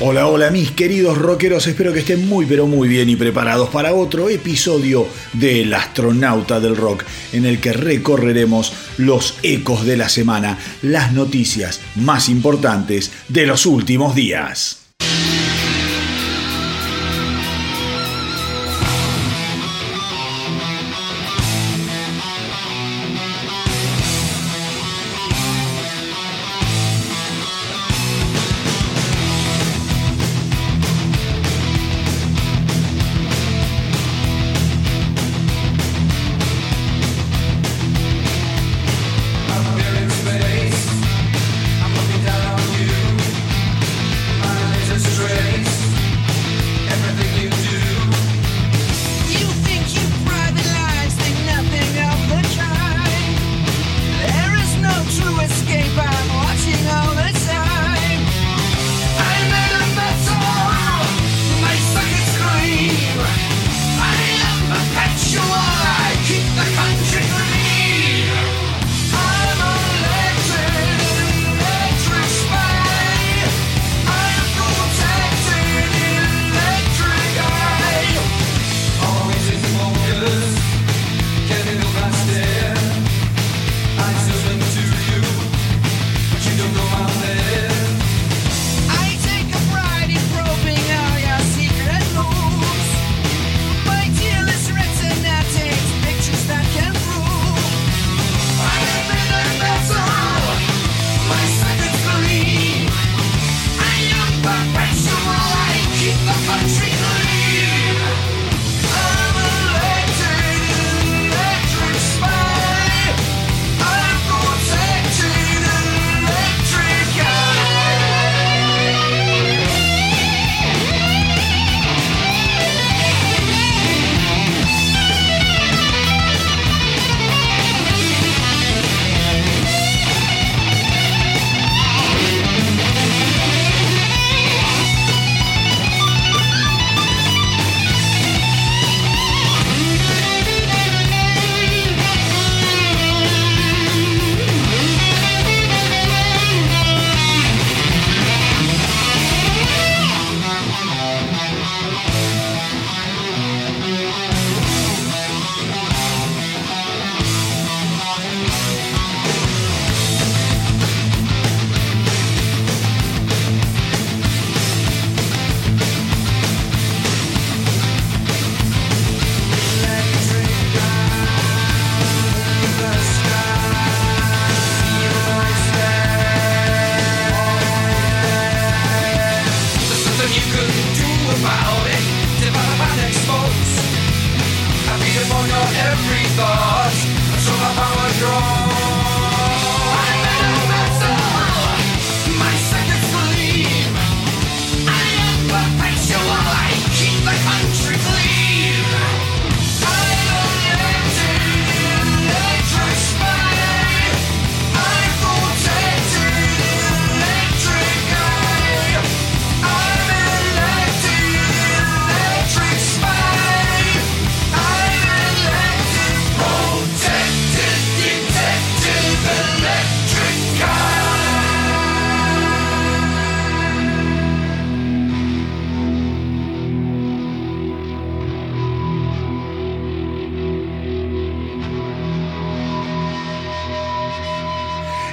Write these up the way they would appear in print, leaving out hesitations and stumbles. Hola, hola mis queridos rockeros, espero que estén muy pero muy bien y preparados para otro episodio de El Astronauta del Rock, en el que recorreremos los ecos de la semana, las noticias más importantes de los últimos días.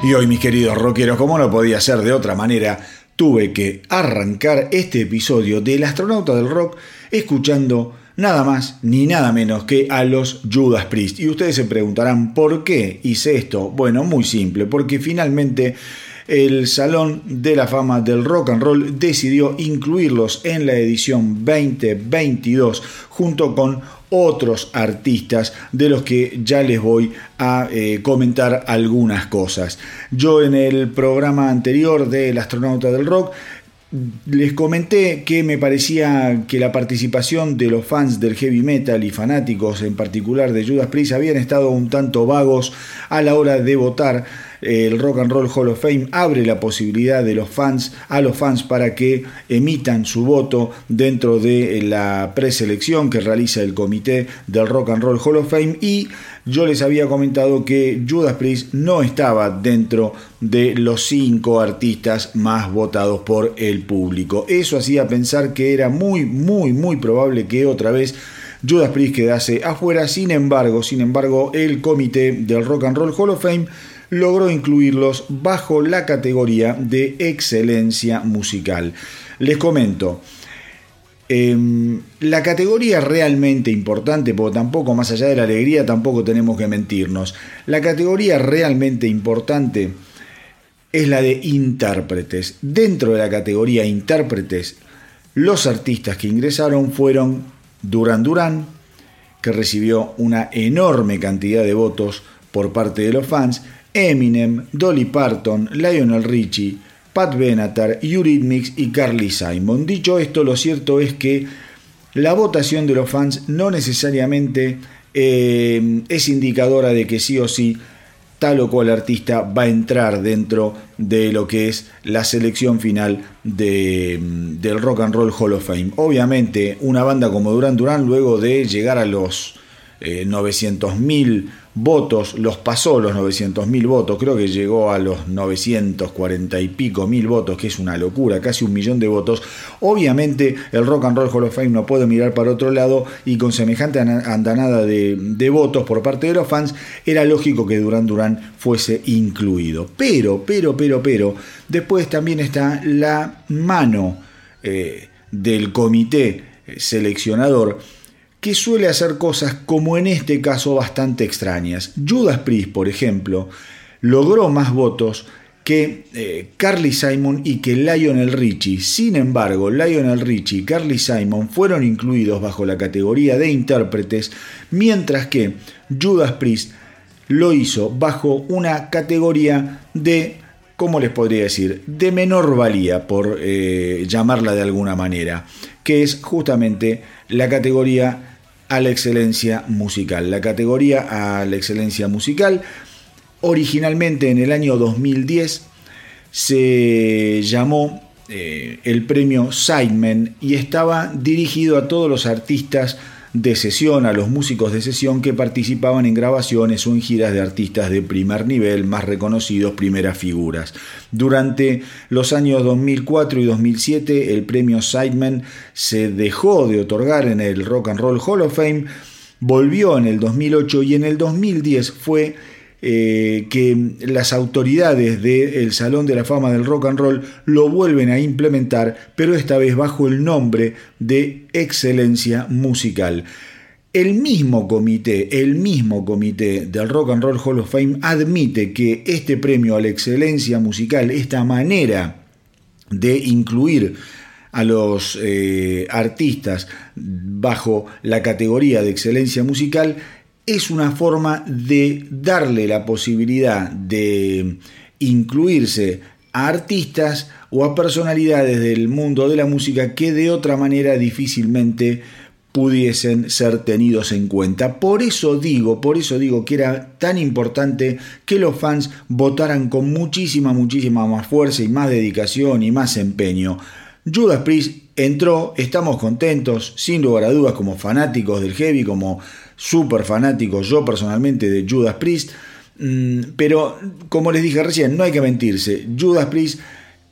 Y hoy, mis queridos rockeros, como no podía ser de otra manera, tuve que arrancar este episodio del Astronauta del Rock escuchando nada más ni nada menos que a los Judas Priest. Y ustedes se preguntarán, ¿por qué hice esto? Bueno, muy simple, porque finalmente el Salón de la Fama del Rock and Roll decidió incluirlos en la edición 2022 junto con otros artistas de los que ya les voy a comentar algunas cosas. Yo en el programa anterior del Astronauta del Rock les comenté que me parecía que la participación de los fans del heavy metal y fanáticos en particular de Judas Priest habían estado un tanto vagos a la hora de votar el Rock and Roll Hall of Fame abre la posibilidad de los fans, a los fans, para que emitan su voto dentro de la preselección que realiza el comité del Rock and Roll Hall of Fame. Y yo les había comentado que Judas Priest no estaba dentro de los 5 artistas más votados por el público. Eso hacía pensar que era muy probable que otra vez Judas Priest quedase afuera. Sin embargo, el comité del Rock and Roll Hall of Fame logró incluirlos bajo la categoría de excelencia musical. Les comento, la categoría realmente importante, porque tampoco, más allá de la alegría, tampoco tenemos que mentirnos, la categoría realmente importante es la de intérpretes. Dentro de la categoría intérpretes, los artistas que ingresaron fueron Duran Duran, que recibió una enorme cantidad de votos por parte de los fans, Eminem, Dolly Parton, Lionel Richie, Pat Benatar, Eurythmics y Carly Simon. Dicho esto, lo cierto es que la votación de los fans no necesariamente es indicadora de que sí o sí tal o cual artista va a entrar dentro de lo que es la selección final del Rock and Roll Hall of Fame. Obviamente, una banda como Duran Duran, luego de llegar a los 900.000 votos, los pasó los 900.000 votos, creo que llegó a los 940 y pico mil votos, que es una locura, casi 1.000.000 de votos. Obviamente el Rock and Roll Hall of Fame no puede mirar para otro lado, y con semejante andanada de votos por parte de los fans, era lógico que Duran Duran fuese incluido. Pero, después también está la mano del comité seleccionador, que suele hacer cosas, como en este caso, bastante extrañas. Judas Priest, por ejemplo, logró más votos que Carly Simon y que Lionel Richie. Sin embargo, Lionel Richie y Carly Simon fueron incluidos bajo la categoría de intérpretes, mientras que Judas Priest lo hizo bajo una categoría de, ¿cómo les podría decir?, de menor valía, por llamarla de alguna manera, que es justamente la categoría a la excelencia musical. La categoría a la excelencia musical, originalmente en el año 2010, se llamó el premio Sidemen, y estaba dirigido a todos los artistas de sesión, a los músicos de sesión que participaban en grabaciones o en giras de artistas de primer nivel, más reconocidos, primeras figuras. Durante los años 2004 y 2007, el premio Sidemen se dejó de otorgar en el Rock and Roll Hall of Fame, volvió en el 2008, y en el 2010 fue que las autoridades del Salón de la Fama del Rock and Roll lo vuelven a implementar, pero esta vez bajo el nombre de excelencia musical. El mismo comité del Rock and Roll Hall of Fame admite que este premio a la excelencia musical, esta manera de incluir a los artistas bajo la categoría de excelencia musical, es una forma de darle la posibilidad de incluirse a artistas o a personalidades del mundo de la música que de otra manera difícilmente pudiesen ser tenidos en cuenta. Por eso digo que era tan importante que los fans votaran con muchísima más fuerza y más dedicación y más empeño. Judas Priest entró, estamos contentos, sin lugar a dudas, como fanáticos del heavy, como súper fanático yo personalmente de Judas Priest, pero como les dije recién, no hay que mentirse. Judas Priest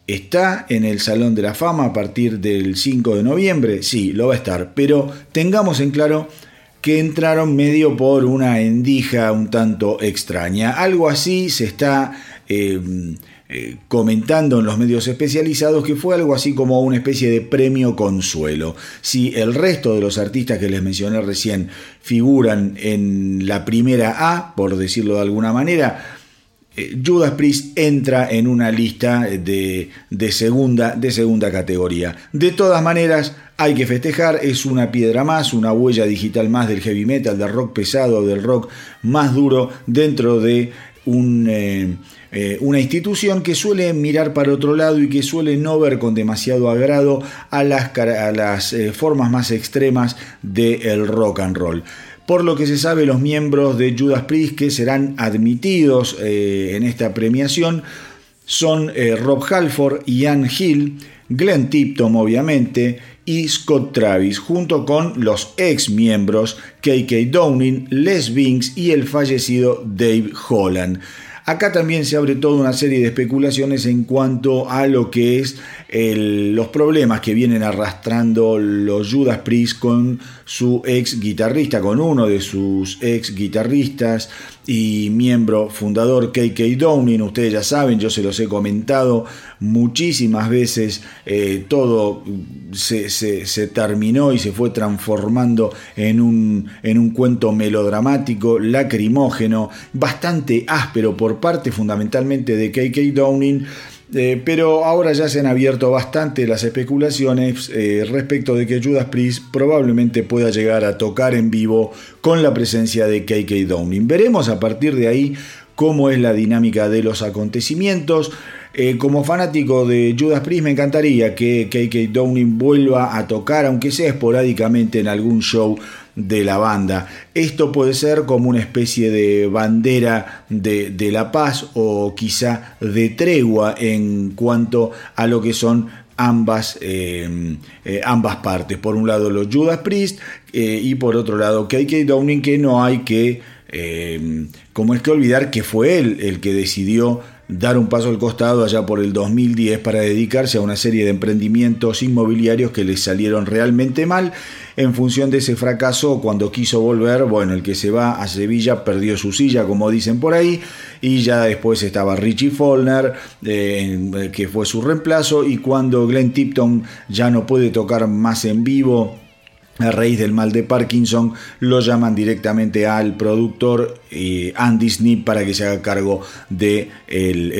está en el Salón de la Fama a partir del 5 de noviembre, sí, lo va a estar, pero tengamos en claro que entraron medio por una endija un tanto extraña. Algo así se está comentando en los medios especializados, que fue algo así como una especie de premio consuelo. Si el resto de los artistas que les mencioné recién figuran en la primera A, por decirlo de alguna manera, Judas Priest entra en una lista de segunda categoría. De todas maneras, hay que festejar, es una piedra más, una huella digital más del heavy metal, del rock pesado, del rock más duro, dentro de una institución que suele mirar para otro lado y que suele no ver con demasiado agrado a las formas más extremas del rock and roll. Por lo que se sabe, los miembros de Judas Priest que serán admitidos en esta premiación son Rob Halford, Ian Hill, Glenn Tipton obviamente y Scott Travis, junto con los ex miembros KK Downing, Les Binks y el fallecido Dave Holland. Acá también se abre toda una serie de especulaciones en cuanto a lo que es los problemas que vienen arrastrando los Judas Priest con su ex guitarrista, con uno de sus ex guitarristas y miembro fundador KK Downing. Ustedes ya saben, yo se los he comentado muchísimas veces, todo se terminó y se fue transformando en un cuento melodramático, lacrimógeno, bastante áspero por parte fundamentalmente de KK Downing, pero ahora ya se han abierto bastante las especulaciones respecto de que Judas Priest probablemente pueda llegar a tocar en vivo con la presencia de KK Downing. Veremos a partir de ahí cómo es la dinámica de los acontecimientos. Como fanático de Judas Priest me encantaría que KK Downing vuelva a tocar, aunque sea esporádicamente en algún show de la banda. Esto puede ser como una especie de bandera de la paz o quizá de tregua en cuanto a lo que son ambas partes. Por un lado los Judas Priest y por otro lado KK Downing, que no hay que olvidar que fue él el que decidió dar un paso al costado allá por el 2010 para dedicarse a una serie de emprendimientos inmobiliarios que le salieron realmente mal. En función de ese fracaso, cuando quiso volver, bueno, el que se va a Sevilla perdió su silla, como dicen por ahí, y ya después estaba Richie Faulkner, que fue su reemplazo, y cuando Glenn Tipton ya no puede tocar más en vivo a raíz del mal de Parkinson, lo llaman directamente al productor Andy Sneap para que se haga cargo del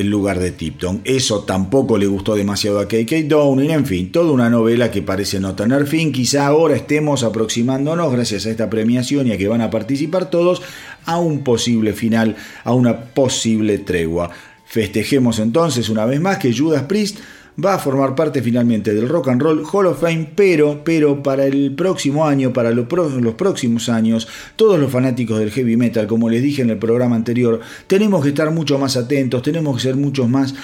lugar de Tipton. Eso tampoco le gustó demasiado a KK Downing. En fin, toda una novela que parece no tener fin. Quizá ahora estemos aproximándonos, gracias a esta premiación y a que van a participar todos, a un posible final, a una posible tregua. Festejemos entonces una vez más que Judas Priest va a formar parte finalmente del Rock and Roll Hall of Fame, pero para el próximo año, para los próximos años, todos los fanáticos del heavy metal, como les dije en el programa anterior, tenemos que estar mucho más atentos, tenemos que ser muchos más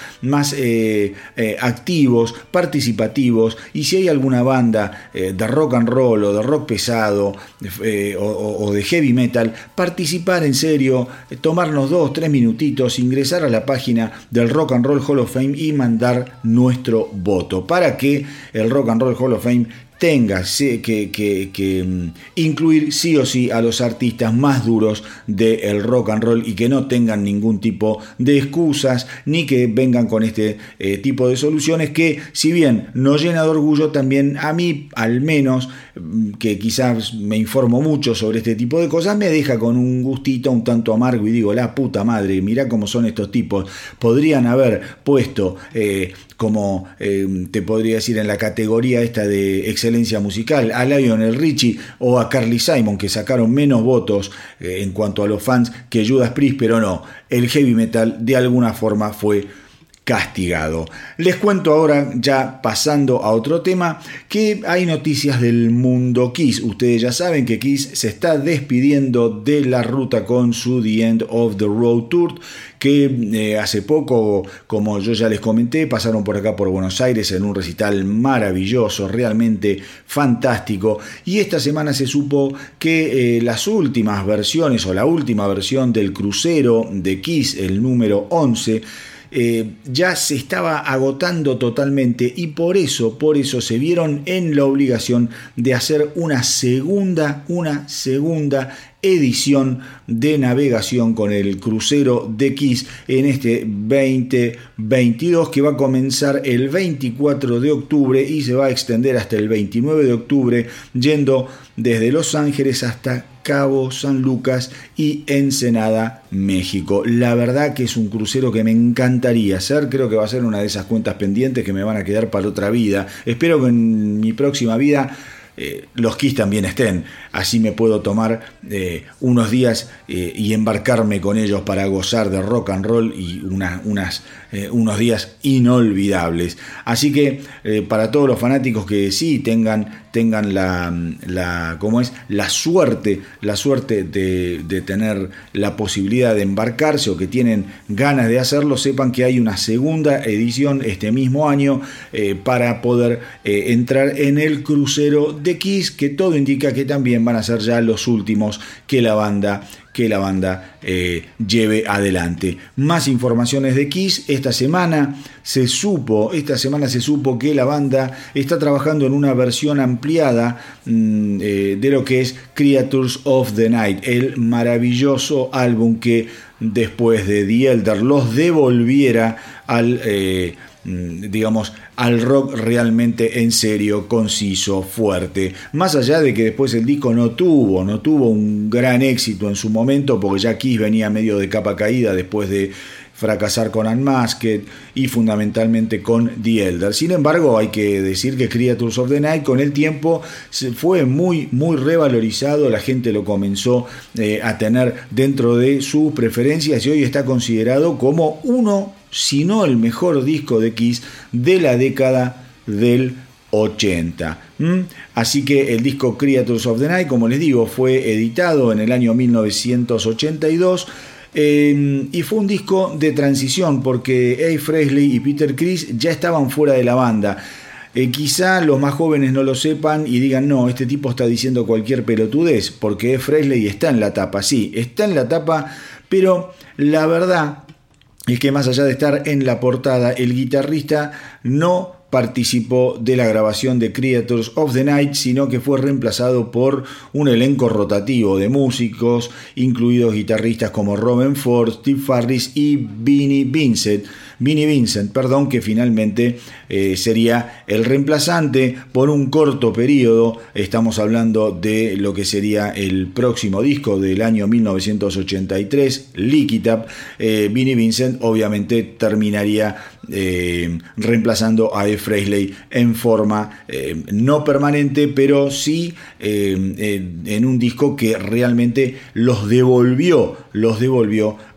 activos, participativos, y si hay alguna banda de rock and roll o de rock pesado o de heavy metal, participar en serio, tomarnos 2-3 minutitos, ingresar a la página del Rock and Roll Hall of Fame y mandar nuestro voto para que el Rock and Roll Hall of Fame tenga que incluir sí o sí a los artistas más duros del rock and roll y que no tengan ningún tipo de excusas ni que vengan con este tipo de soluciones que, si bien nos llena de orgullo, también a mí, al menos, que quizás me informo mucho sobre este tipo de cosas, me deja con un gustito un tanto amargo y digo, la puta madre, mirá cómo son estos tipos. Podrían haber puesto te podría decir, en la categoría esta de excelencia musical, a Lionel Richie o a Carly Simon, que sacaron menos votos en cuanto a los fans que Judas Priest, pero no, el heavy metal de alguna forma fue castigado. Les cuento ahora, ya pasando a otro tema, que hay noticias del mundo Kiss. Ustedes ya saben que Kiss se está despidiendo de la ruta con su The End of the Road Tour, que hace poco, como yo ya les comenté, pasaron por acá por Buenos Aires en un recital maravilloso, realmente fantástico, y esta semana se supo que la última versión del crucero de Kiss, el número 11, ya se estaba agotando totalmente y por eso se vieron en la obligación de hacer una segunda edición de navegación con el crucero de Kiss en este 2022, que va a comenzar el 24 de octubre y se va a extender hasta el 29 de octubre, yendo desde Los Ángeles hasta Cabo San Lucas y Ensenada, México. La verdad que es un crucero que me encantaría hacer. Creo que va a ser una de esas cuentas pendientes que me van a quedar para otra vida. Espero que en mi próxima vida los Kiss también estén, así me puedo tomar unos días y embarcarme con ellos para gozar de rock and roll y unos días inolvidables. Así que para todos los fanáticos que sí tengan tengan la suerte de tener la posibilidad de embarcarse, o que tienen ganas de hacerlo, sepan que hay una segunda edición este mismo año para poder entrar en el crucero de Kiss, que todo indica que también van a ser ya los últimos que la banda lleve adelante. Más informaciones de Kiss. Esta semana se supo que la banda está trabajando en una versión ampliada de lo que es Creatures of the Night, el maravilloso álbum que después de The Elder los devolviera al rock realmente en serio, conciso, fuerte. Más allá de que después el disco no tuvo un gran éxito en su momento, porque ya Kiss venía medio de capa caída después de fracasar con Unmasked y fundamentalmente con The Elder. Sin embargo, hay que decir que Creatures of the Night con el tiempo fue muy, muy revalorizado. La gente lo comenzó a tener dentro de sus preferencias y hoy está considerado como uno, si no el mejor disco de Kiss de la década del 80. Así que el disco Creatures of the Night, como les digo, fue editado en el año 1982. Y fue un disco de transición porque Ace Frehley y Peter Criss ya estaban fuera de la banda. Quizá los más jóvenes no lo sepan y digan, no, este tipo está diciendo cualquier pelotudez, porque Ace Frehley está en la tapa. Sí, está en la tapa, pero la verdad es que más allá de estar en la portada, el guitarrista no participó de la grabación de Creatures of the Night, sino que fue reemplazado por un elenco rotativo de músicos, incluidos guitarristas como Robin Ford, Steve Farris y Vinnie Vincent, que finalmente sería el reemplazante por un corto periodo. Estamos hablando de lo que sería el próximo disco del año 1983, Lick It Up. Vinnie Vincent obviamente terminaría reemplazando a Ace Frehley en forma no permanente, pero sí en un disco que realmente los devolvió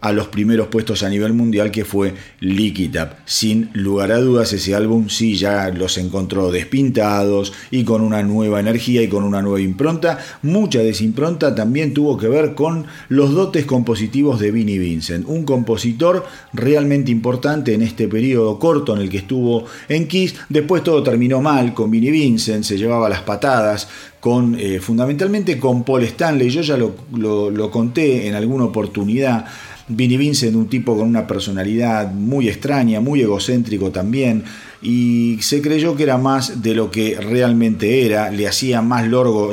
a los primeros puestos a nivel mundial, que fue Lick It Up. Sin lugar a dudas, ese álbum sí ya los encontró despintados y con una nueva energía y con una nueva impronta. Mucha de esa impronta también tuvo que ver con los dotes compositivos de Vinnie Vincent, un compositor realmente importante en este periodo corto en el que estuvo en Kiss. Después todo terminó mal con Vinnie Vincent, se llevaba las patadas con fundamentalmente con Paul Stanley. Yo ya lo conté en alguna oportunidad. Vinnie Vincent, un tipo con una personalidad muy extraña, muy egocéntrico también, y se creyó que era más de lo que realmente era. Le hacía más largos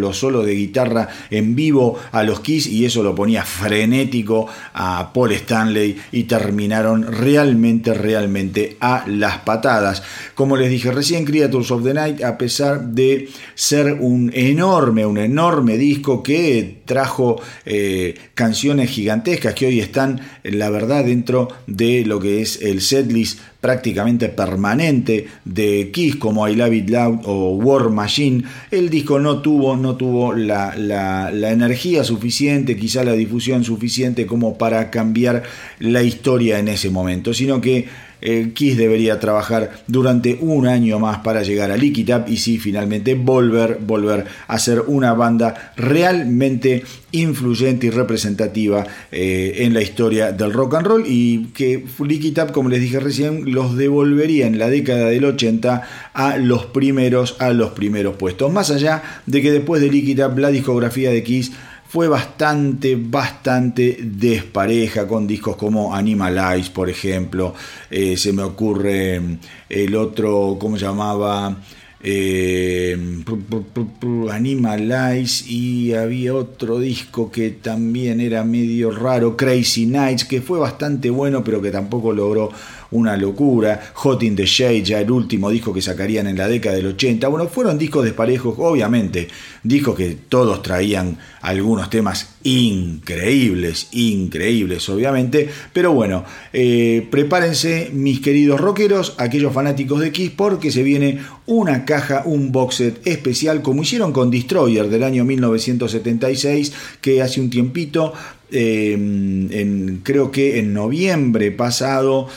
los solos de guitarra en vivo a los Kiss, y eso lo ponía frenético a Paul Stanley, y terminaron realmente a las patadas. Como les dije recién, Creatures of the Night, a pesar de ser un enorme disco que trajo canciones gigantescas que hoy están, la verdad, dentro de lo que es el setlist prácticamente permanente de Kiss, como I Love It Loud o War Machine, el disco no tuvo la energía suficiente, quizá la difusión suficiente como para cambiar la historia en ese momento, sino que Kiss debería trabajar durante un año más para llegar a Lick It Up y sí, finalmente volver a ser una banda realmente influyente y representativa en la historia del rock and roll, y que Lick It Up, como les dije recién, los devolvería en la década del 80 a los primeros puestos. Más allá de que después de Lick It Up la discografía de Kiss fue bastante despareja, con discos como Animal Eyes, por ejemplo. Se me ocurre el otro, ¿cómo se llamaba? Animal Eyes, y había otro disco que también era medio raro, Crazy Nights, que fue bastante bueno, pero que tampoco logró una locura. Hot in the Shade, ya el último disco que sacarían en la década del 80. Bueno, fueron discos desparejos, obviamente, discos que todos traían algunos temas increíbles, obviamente, pero bueno, prepárense, mis queridos rockeros, aquellos fanáticos de Kiss, porque se viene una caja, un box set especial, como hicieron con Destroyer del año 1976, que hace un tiempito, creo que en noviembre pasado,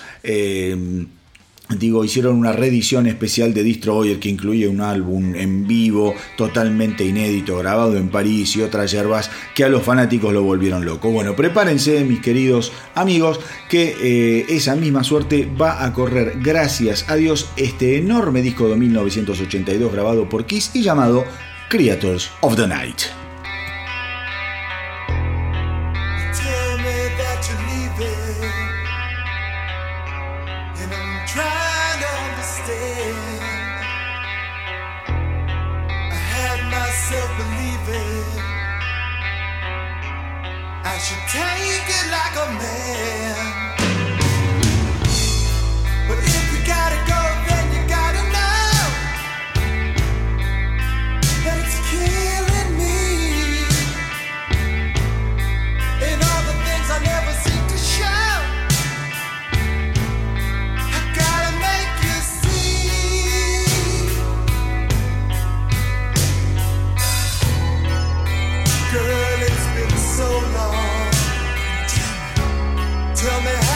digo, hicieron una reedición especial de Destroyer que incluye un álbum en vivo totalmente inédito, grabado en París y otras hierbas que a los fanáticos lo volvieron loco. Bueno, prepárense, mis queridos amigos, que esa misma suerte va a correr, gracias a Dios, este enorme disco de 1982 grabado por Kiss y llamado Creatures of the Night. I should take it like a man, but if you gotta go, then you gotta know that it's killing me, and all the things I never seem to show, I gotta make you see, girl, it's been so long. Tell me.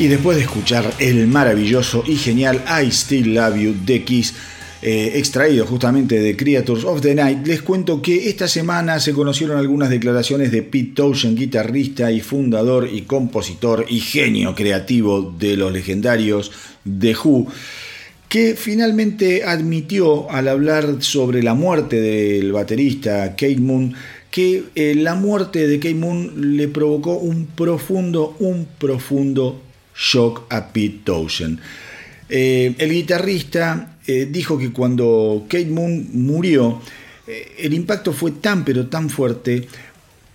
Y después de escuchar el maravilloso y genial I Still Love You de Kiss, extraído justamente de Creatures of the Night, les cuento que esta semana se conocieron algunas declaraciones de Pete Townshend, guitarrista y fundador y compositor y genio creativo de los legendarios The Who, que finalmente admitió al hablar sobre la muerte del baterista Keith Moon que la muerte de Keith Moon le provocó un profundo shock a Pete Townshend. El guitarrista dijo que cuando Keith Moon murió, el impacto fue tan pero tan fuerte,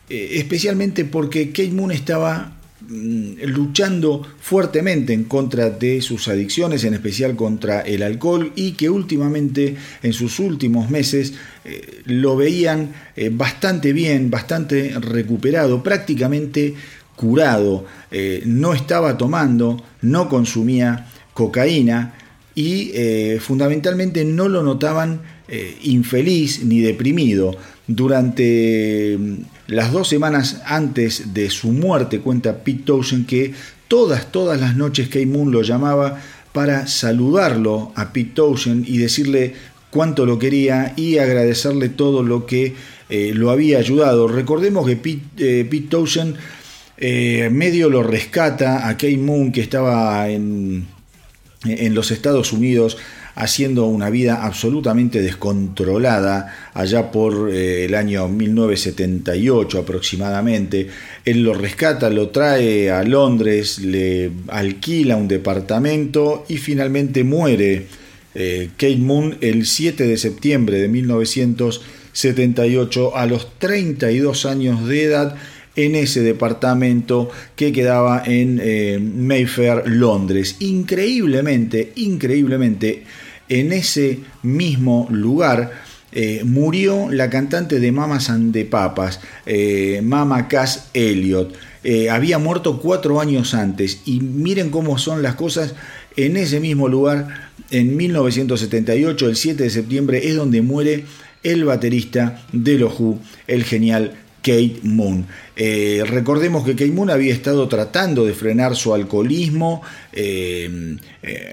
especialmente porque Keith Moon estaba luchando fuertemente en contra de sus adicciones, en especial contra el alcohol, y que últimamente, en sus últimos meses, lo veían bastante bien, bastante recuperado, prácticamente curado. No estaba tomando, no consumía cocaína y fundamentalmente no lo notaban infeliz ni deprimido. Durante las 2 semanas antes de su muerte, cuenta Pete Townshend que todas las noches Keith Moon lo llamaba para saludarlo a Pete Townshend y decirle cuánto lo quería y agradecerle todo lo que lo había ayudado. Recordemos que Pete Townshend medio lo rescata a Keith Moon, que estaba en los Estados Unidos haciendo una vida absolutamente descontrolada allá por el año 1978 aproximadamente. Él lo rescata, lo trae a Londres, le alquila un departamento y finalmente muere Keith Moon el 7 de septiembre de 1978 a los 32 años de edad en ese departamento que quedaba en Mayfair, Londres. Increíblemente, en ese mismo lugar murió la cantante de Mamas and the Papas, Mama Cass Elliot. Había muerto 4 años antes, y miren cómo son las cosas. En ese mismo lugar, en 1978, el 7 de septiembre, es donde muere el baterista de los Who, el genial Keith Moon. Recordemos que Keith Moon había estado tratando de frenar su alcoholismo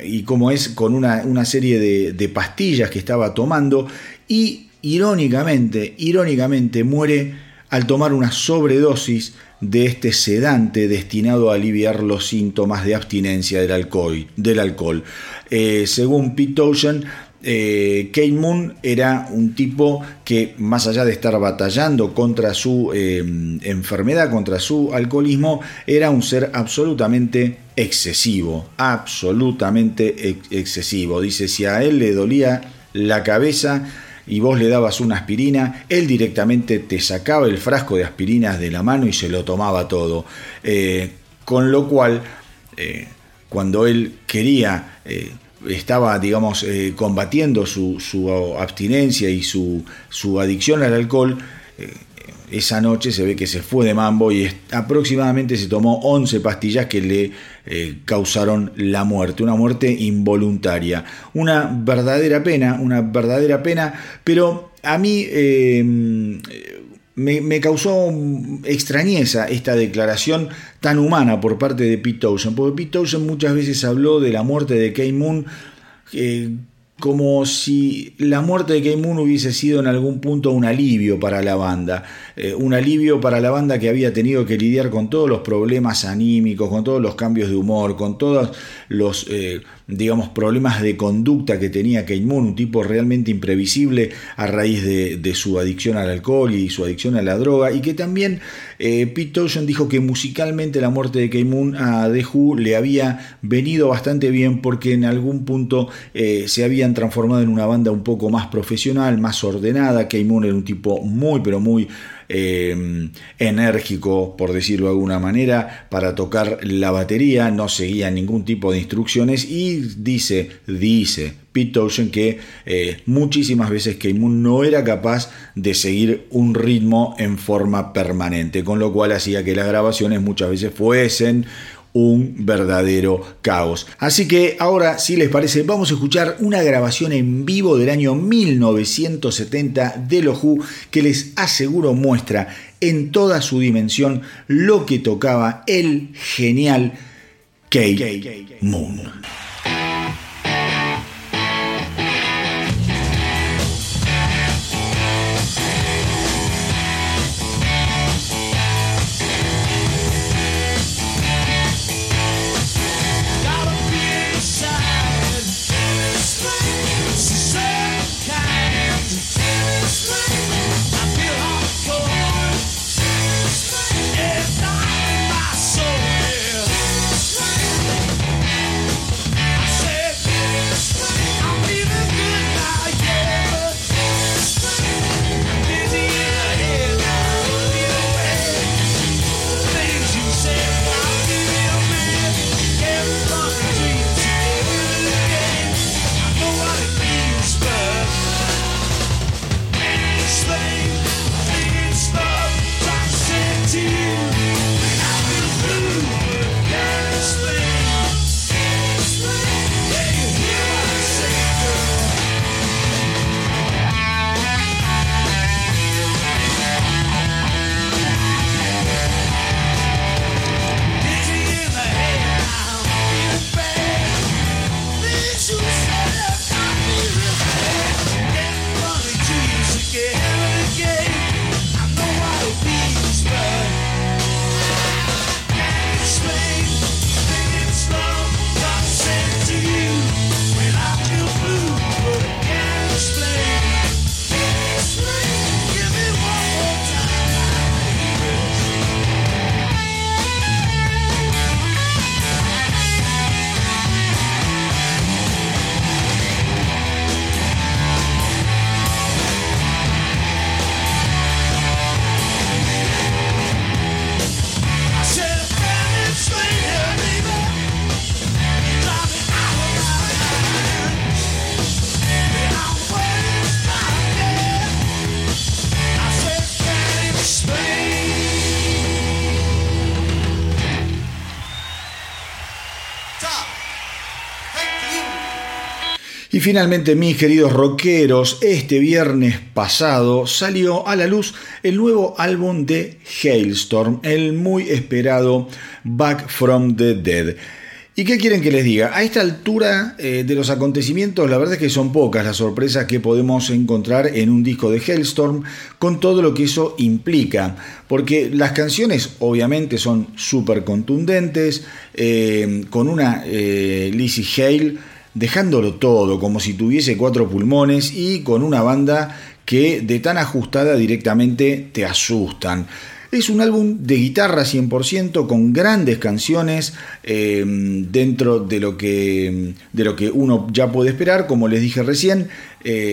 y como es con una serie de pastillas que estaba tomando, y irónicamente muere al tomar una sobredosis de este sedante destinado a aliviar los síntomas de abstinencia del alcohol. Según Pete Townshend, Keith Moon era un tipo que, más allá de estar batallando contra su enfermedad, contra su alcoholismo, era un ser absolutamente excesivo. Dice, si a él le dolía la cabeza y vos le dabas una aspirina, él directamente te sacaba el frasco de aspirinas de la mano y se lo tomaba todo, con lo cual cuando él quería, estaba, digamos, combatiendo su abstinencia y su adicción al alcohol. Esa noche se ve que se fue de mambo y aproximadamente se tomó 11 pastillas que le causaron la muerte, una muerte involuntaria. Una verdadera pena, pero a mí me causó extrañeza esta declaración tan humana por parte de Pete Townshend, porque Pete Townshend muchas veces habló de la muerte de Keith Moon como si la muerte de Keith Moon hubiese sido en algún punto un alivio para la banda, que había tenido que lidiar con todos los problemas anímicos, con todos los cambios de humor, con todos los problemas de conducta que tenía Keith Moon, un tipo realmente imprevisible a raíz de su adicción al alcohol y su adicción a la droga, y que también Pete Townshend dijo que musicalmente la muerte de Keith Moon a The Who le había venido bastante bien, porque en algún punto se habían transformado en una banda un poco más profesional, más ordenada. Keith Moon era un tipo muy pero muy enérgico, por decirlo de alguna manera, para tocar la batería, no seguía ningún tipo de instrucciones, y dice Pete Townshend que muchísimas veces Keith Moon no era capaz de seguir un ritmo en forma permanente, con lo cual hacía que las grabaciones muchas veces fuesen un verdadero caos. Así que ahora, si les parece, vamos a escuchar una grabación en vivo del año 1970 de los Who, que les aseguro muestra en toda su dimensión lo que tocaba el genial Keith Moon. Y finalmente, mis queridos rockeros, este viernes pasado salió a la luz el nuevo álbum de Halestorm, el muy esperado Back From The Dead. ¿Y qué quieren que les diga? A esta altura de los acontecimientos, la verdad es que son pocas las sorpresas que podemos encontrar en un disco de Halestorm, con todo lo que eso implica, porque las canciones obviamente son súper contundentes, con una Lizzie Hale dejándolo todo, como si tuviese cuatro pulmones, y con una banda que de tan ajustada directamente te asustan. Es un álbum de guitarra 100%, con grandes canciones dentro de lo que uno ya puede esperar. Como les dije recién,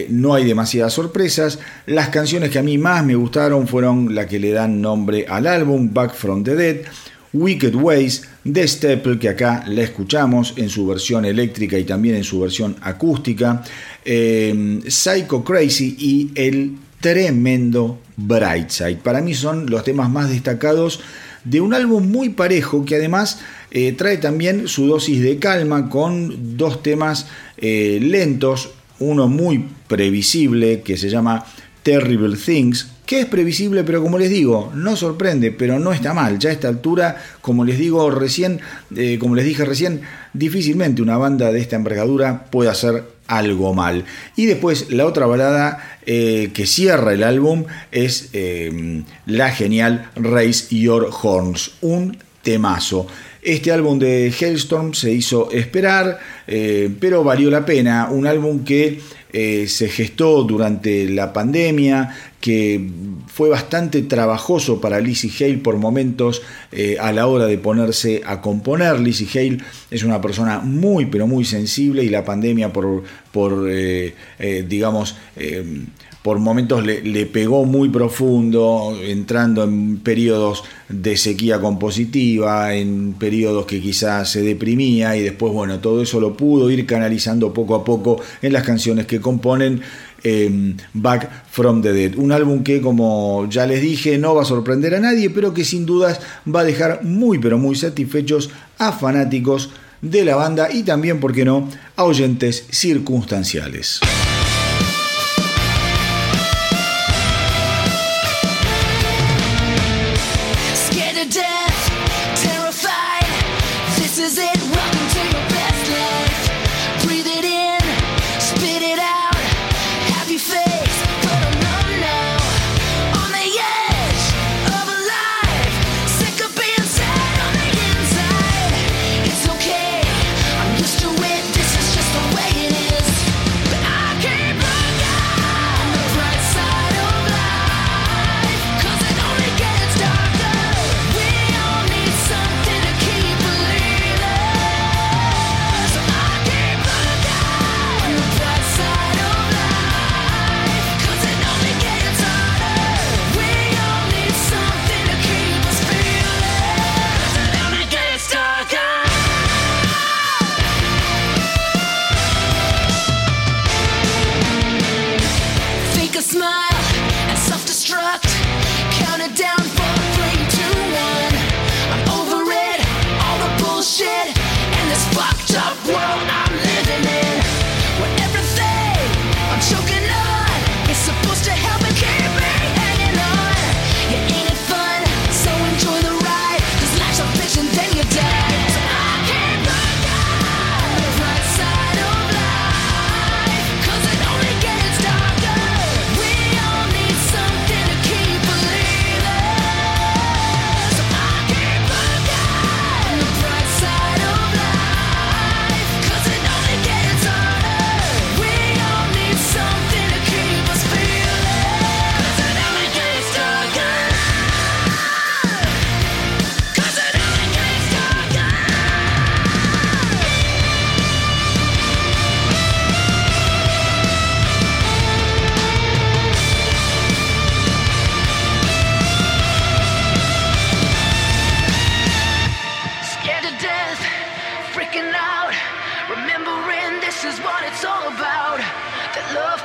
no hay demasiadas sorpresas. Las canciones que a mí más me gustaron fueron las que le dan nombre al álbum: Back From The Dead, Wicked Ways, The Staple, que acá la escuchamos en su versión eléctrica y también en su versión acústica, Psycho Crazy y el tremendo Brightside. Para mí son los temas más destacados de un álbum muy parejo, que además trae también su dosis de calma, con dos temas lentos, uno muy previsible que se llama Terrible Things, que es previsible, pero como les digo, no sorprende, pero no está mal. Ya a esta altura, como les dije recién, difícilmente una banda de esta envergadura puede hacer algo mal. Y después la otra balada que cierra el álbum es la genial Raise Your Horns, un temazo. Este álbum de Halestorm se hizo esperar, pero valió la pena. Un álbum que se gestó durante la pandemia, que fue bastante trabajoso para Lizzie Hale por momentos a la hora de ponerse a componer. Lizzie Hale es una persona muy pero muy sensible, y la pandemia por momentos le pegó muy profundo, entrando en periodos de sequía compositiva, en periodos que quizás se deprimía, y después, bueno, todo eso lo pudo ir canalizando poco a poco en las canciones que componen Back From The Dead. Un álbum que, como ya les dije, no va a sorprender a nadie, pero que sin dudas va a dejar muy pero muy satisfechos a fanáticos de la banda, y también, ¿por qué no?, a oyentes circunstanciales. Scared to death, terrified, this is it.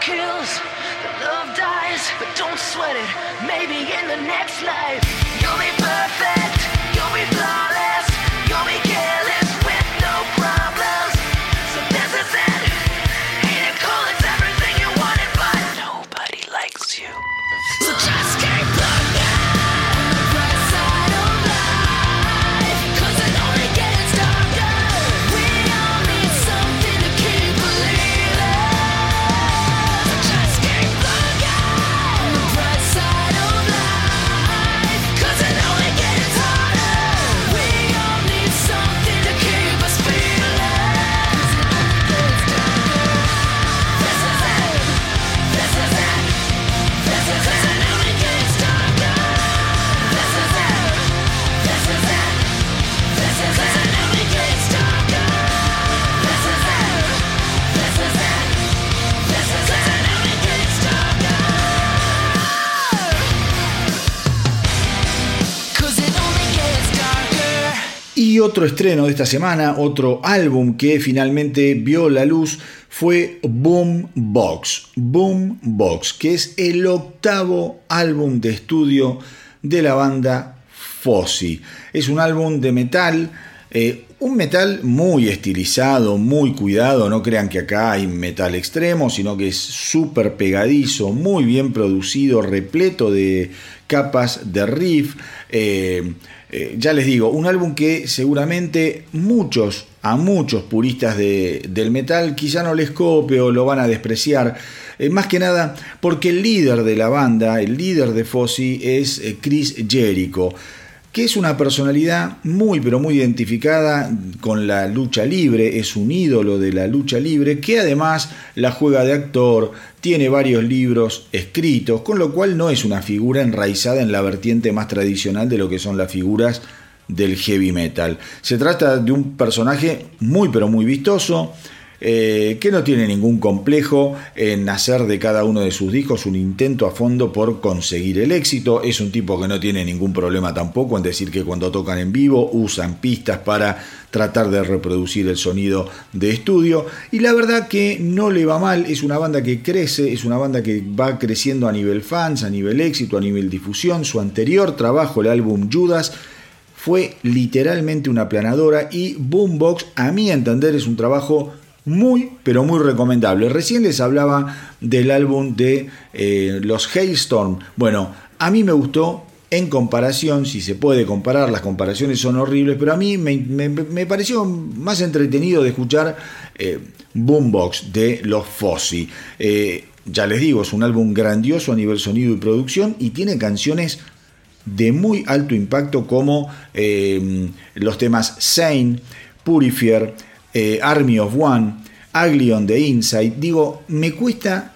kills, the love dies, but don't sweat it. Maybe in the next life, you'll be perfect, you'll be flawless, you'll be careless with no problems. So this is it. Ain't it cool? It's everything you wanted, but nobody likes you. So just keep looking. Y otro estreno de esta semana, otro álbum que finalmente vio la luz fue Boombox. Boombox, que es el octavo álbum de estudio de la banda Fozzy. Es un álbum de metal, un metal muy estilizado, muy cuidado. No crean que acá hay metal extremo, sino que es súper pegadizo, muy bien producido, repleto de capas de riff. Ya les digo, un álbum que seguramente a muchos puristas del metal quizá no les cope o lo van a despreciar. Más que nada porque el líder de la banda, el líder de Fozzy, es Chris Jericho, que es una personalidad muy pero muy identificada con la lucha libre, es un ídolo de la lucha libre, que además la juega de actor, tiene varios libros escritos, con lo cual no es una figura enraizada en la vertiente más tradicional de lo que son las figuras del heavy metal. Se trata de un personaje muy pero muy vistoso, que no tiene ningún complejo en hacer de cada uno de sus discos un intento a fondo por conseguir el éxito. Es un tipo que no tiene ningún problema tampoco en decir que cuando tocan en vivo usan pistas para tratar de reproducir el sonido de estudio, y la verdad que no le va mal. Es una banda que crece, es una banda que va creciendo a nivel fans, a nivel éxito, a nivel difusión. Su anterior trabajo, el álbum Judas, fue literalmente una aplanadora, y Boombox, a mi entender, es un trabajo muy, pero muy recomendable. Recién les hablaba del álbum de los Halestorm. Bueno, a mí me gustó en comparación, si se puede comparar, las comparaciones son horribles, pero a mí me pareció más entretenido de escuchar Boombox de los Fozzy. Ya les digo, es un álbum grandioso a nivel sonido y producción, y tiene canciones de muy alto impacto como los temas Sane, Purifier, Army of One, Ugly on the Inside. Digo, me cuesta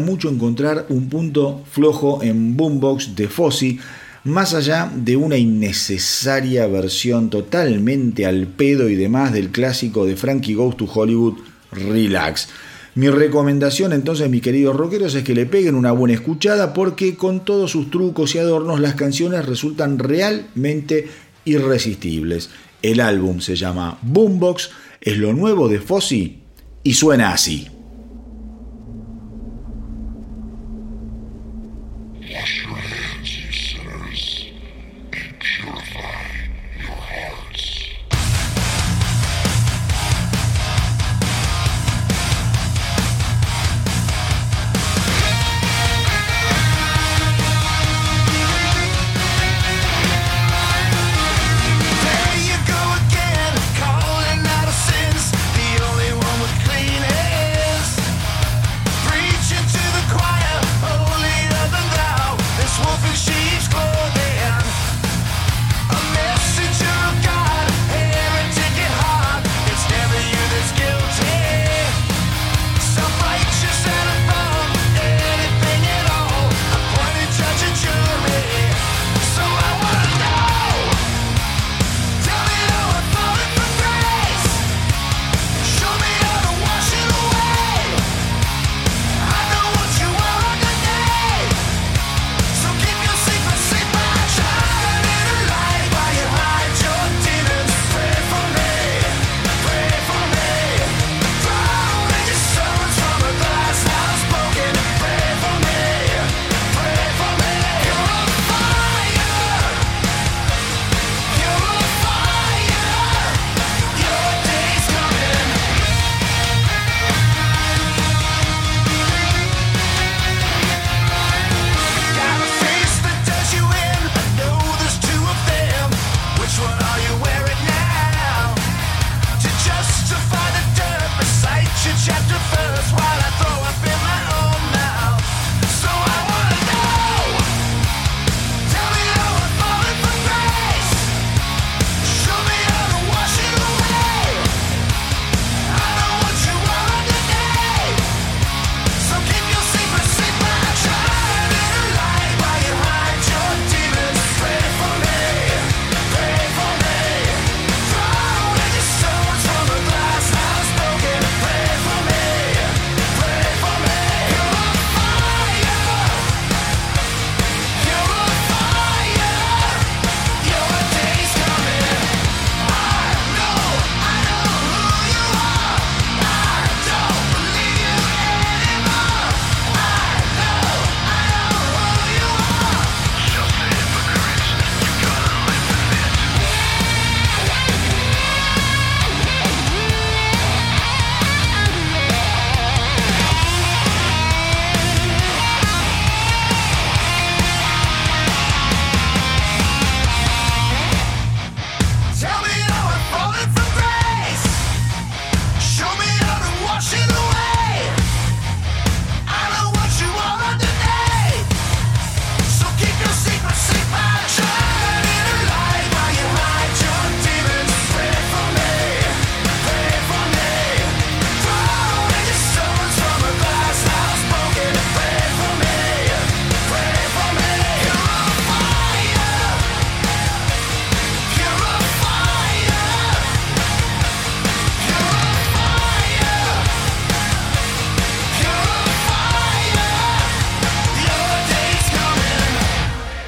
mucho encontrar un punto flojo en Boombox de Fozzy, más allá de una innecesaria versión totalmente al pedo y demás del clásico de Frankie Goes to Hollywood, Relax. Mi recomendación entonces, mis queridos rockeros, es que le peguen una buena escuchada, porque con todos sus trucos y adornos las canciones resultan realmente irresistibles. El álbum se llama Boombox, es lo nuevo de Fozzy y suena así.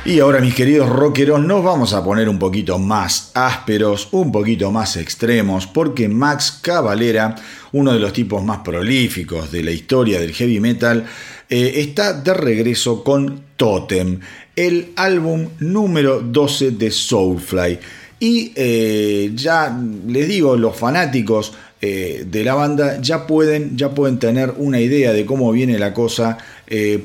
Y ahora, mis queridos rockeros, nos vamos a poner un poquito más ásperos, un poquito más extremos, porque Max Cavalera, uno de los tipos más prolíficos de la historia del heavy metal, está de regreso con Totem, el álbum número 12 de Soulfly. Y ya les digo, los fanáticos de la banda ya pueden tener una idea de cómo viene la cosa,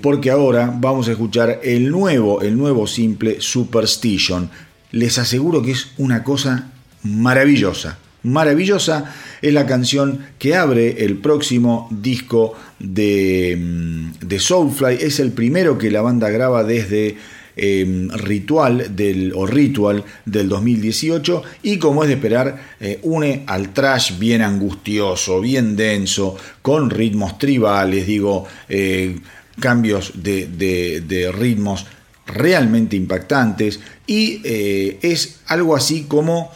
porque ahora vamos a escuchar el nuevo simple Superstition. Les aseguro que es una cosa maravillosa. Maravillosa es la canción que abre el próximo disco de Soulfly. Es el primero que la banda graba desde Ritual del 2018, y como es de esperar, une al thrash bien angustioso, bien denso, con ritmos tribales, cambios de ritmos realmente impactantes, y es algo así como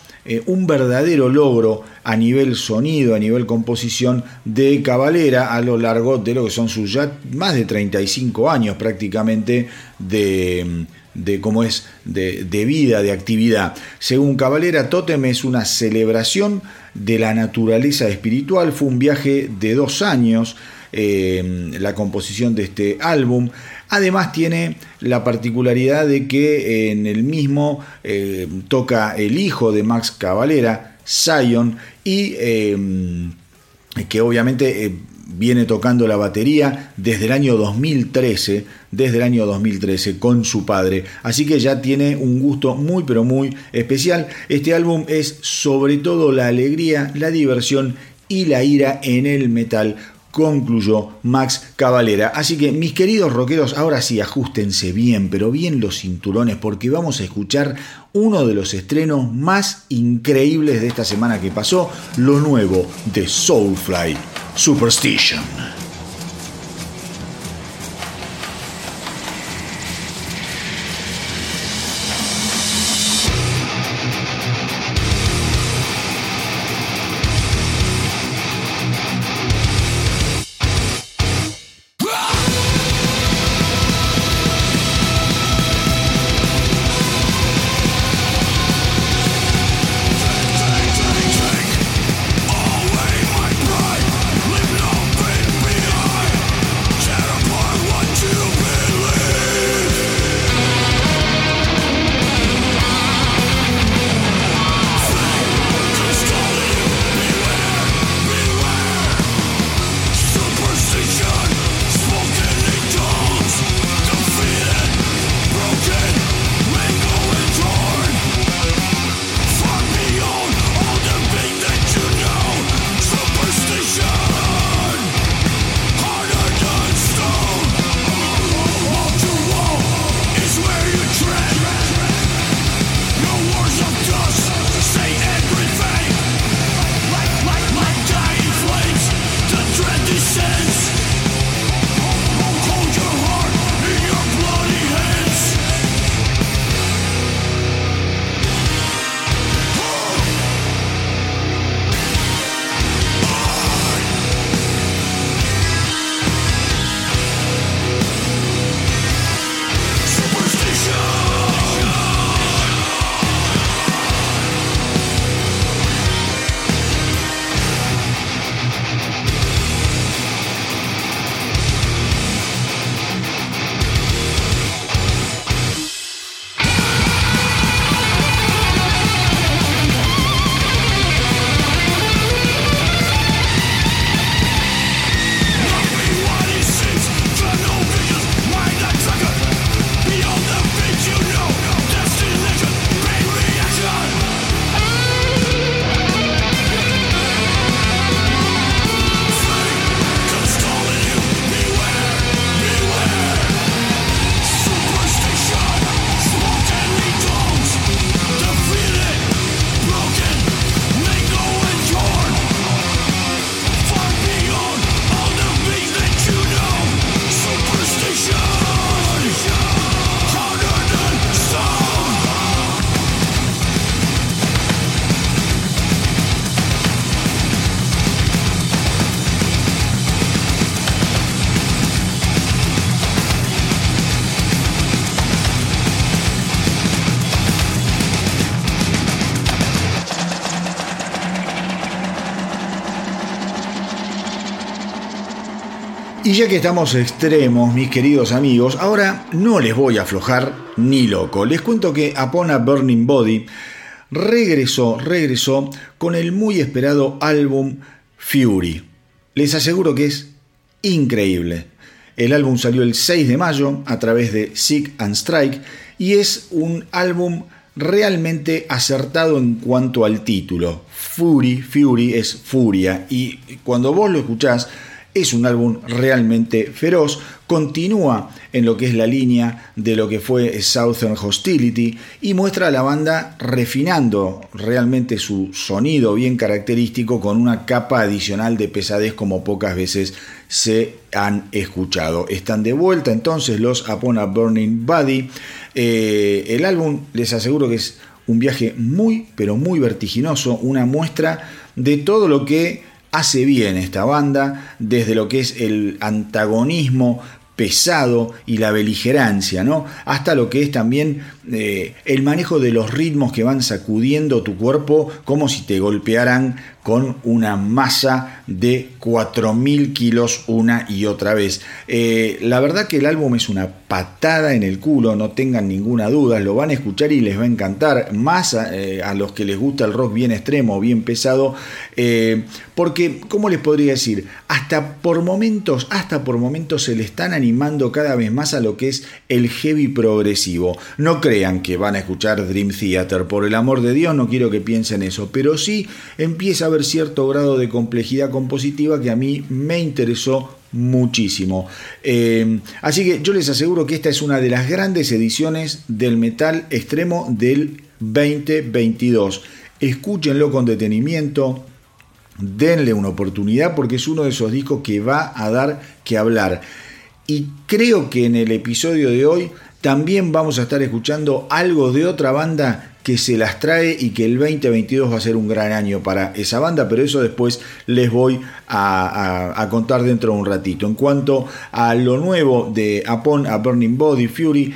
un verdadero logro a nivel sonido, a nivel composición de Cavalera a lo largo de lo que son sus ya más de 35 años prácticamente de vida, de actividad. Según Cavalera, Totem es una celebración de la naturaleza espiritual. Fue un viaje de 2 años la composición de este álbum. Además tiene la particularidad de que en el mismo toca el hijo de Max Cavalera, Zion, y que obviamente viene tocando la batería desde el año 2013 con su padre. Así que ya tiene un gusto muy pero muy especial. Este álbum es sobre todo la alegría, la diversión y la ira en el metal, concluyó Max Cavalera. Así que, mis queridos rockeros, ahora sí ajustense bien, pero bien los cinturones, porque vamos a escuchar uno de los estrenos más increíbles de esta semana que pasó, lo nuevo de Soulfly, Superstition. Y ya que estamos extremos, mis queridos amigos, ahora no les voy a aflojar ni loco. Les cuento que Upon a Burning Body regresó con el muy esperado álbum Fury. Les aseguro que es increíble. El álbum salió el 6 de mayo a través de Sick and Strike y es un álbum realmente acertado en cuanto al título. Fury es furia, y cuando vos lo escuchás, es un álbum realmente feroz, continúa en lo que es la línea de lo que fue Southern Hostility y muestra a la banda refinando realmente su sonido bien característico con una capa adicional de pesadez como pocas veces se han escuchado. Están de vuelta entonces los Upon a Burning Body. El álbum, les aseguro que es un viaje muy, pero muy vertiginoso, una muestra de todo lo que hace bien esta banda, desde lo que es el antagonismo pesado y la beligerancia, ¿no?, hasta lo que es también el manejo de los ritmos que van sacudiendo tu cuerpo como si te golpearan con una masa de 4.000 kilos una y otra vez. La verdad que el álbum es una patada en el culo, no tengan ninguna duda, lo van a escuchar y les va a encantar, más a los que les gusta el rock bien extremo, bien pesado, porque, ¿cómo les podría decir? Hasta por momentos se le están animando cada vez más a lo que es el heavy progresivo. No crean que van a escuchar Dream Theater, por el amor de Dios, no quiero que piensen eso, pero sí empieza a haber cierto grado de complejidad compositiva que a mí me interesó muchísimo. Así que yo les aseguro que esta es una de las grandes ediciones del metal extremo del 2022. Escúchenlo con detenimiento, denle una oportunidad porque es uno de esos discos que va a dar que hablar. Y creo que en el episodio de hoy también vamos a estar escuchando algo de otra banda que se las trae y que el 2022 va a ser un gran año para esa banda, pero eso después les voy a contar dentro de un ratito. En cuanto a lo nuevo de Upon a Burning Body, Fury,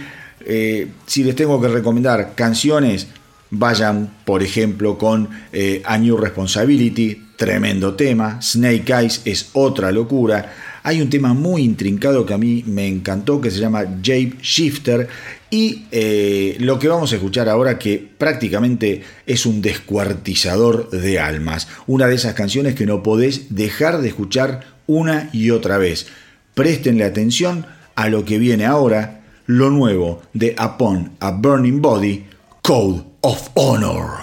si les tengo que recomendar canciones, vayan por ejemplo con A New Responsibility, tremendo tema. Snake Eyes es otra locura. Hay un tema muy intrincado que a mí me encantó que se llama Shape Shifter, y lo que vamos a escuchar ahora, que prácticamente es un descuartizador de almas, una de esas canciones que no podés dejar de escuchar una y otra vez. Préstenle atención a lo que viene ahora, lo nuevo de Upon a Burning Body, Code of Honor.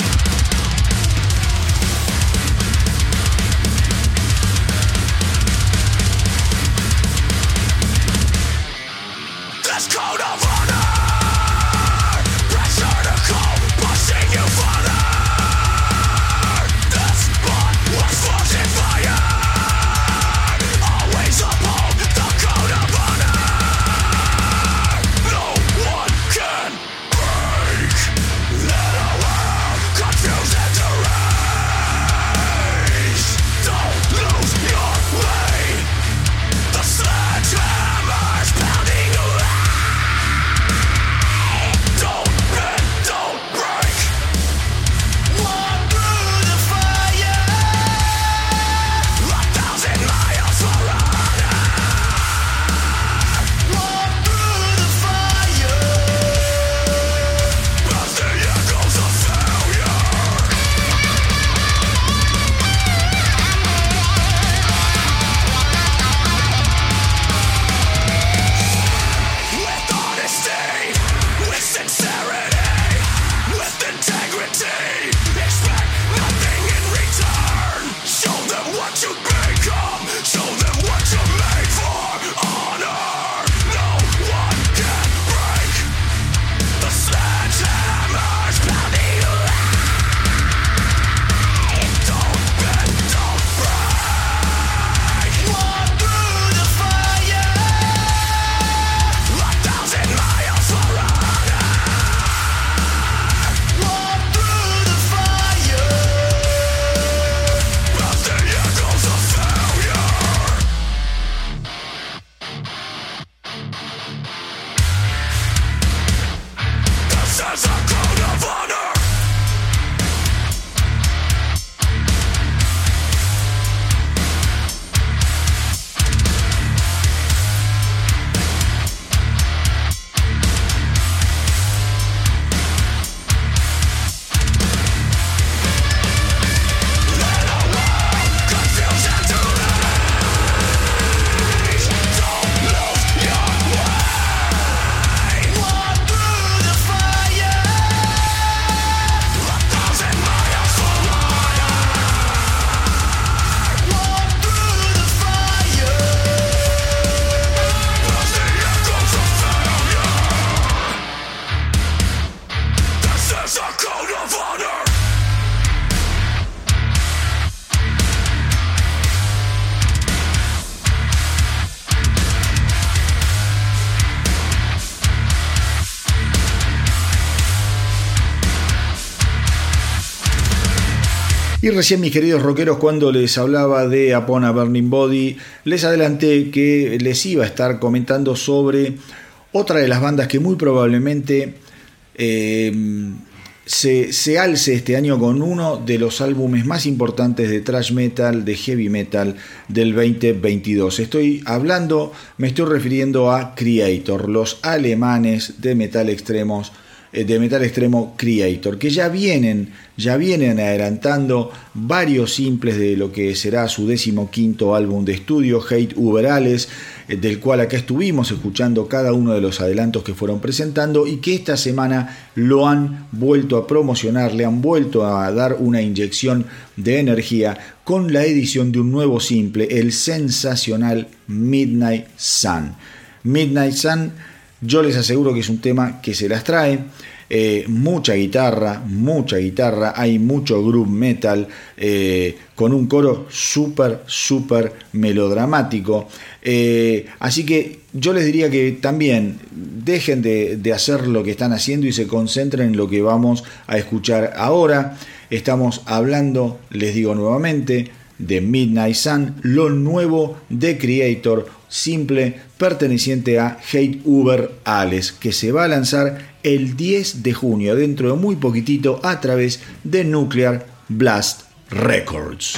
Y recién, mis queridos rockeros, cuando les hablaba de Upon a Burning Body, les adelanté que les iba a estar comentando sobre otra de las bandas que muy probablemente se alce este año con uno de los álbumes más importantes de thrash metal, de heavy metal del 2022. Me estoy refiriendo a Creator, los alemanes de metal extremo Creator, que ya vienen adelantando varios simples de lo que será su 15º álbum de estudio, Hate über alles, del cual acá estuvimos escuchando cada uno de los adelantos que fueron presentando y que esta semana lo han vuelto a promocionar, le han vuelto a dar una inyección de energía con la edición de un nuevo simple, el sensacional Midnight Sun. Midnight Sun, yo les aseguro que es un tema que se las trae. Mucha guitarra, hay mucho groove metal, con un coro súper melodramático. Así que yo les diría que también dejen de hacer lo que están haciendo y se concentren en lo que vamos a escuchar ahora. Estamos hablando, les digo nuevamente, de Midnight Sun, lo nuevo de Creator, simple perteneciente a Hate über alles, que se va a lanzar el 10 de junio, dentro de muy poquitito, a través de Nuclear Blast Records.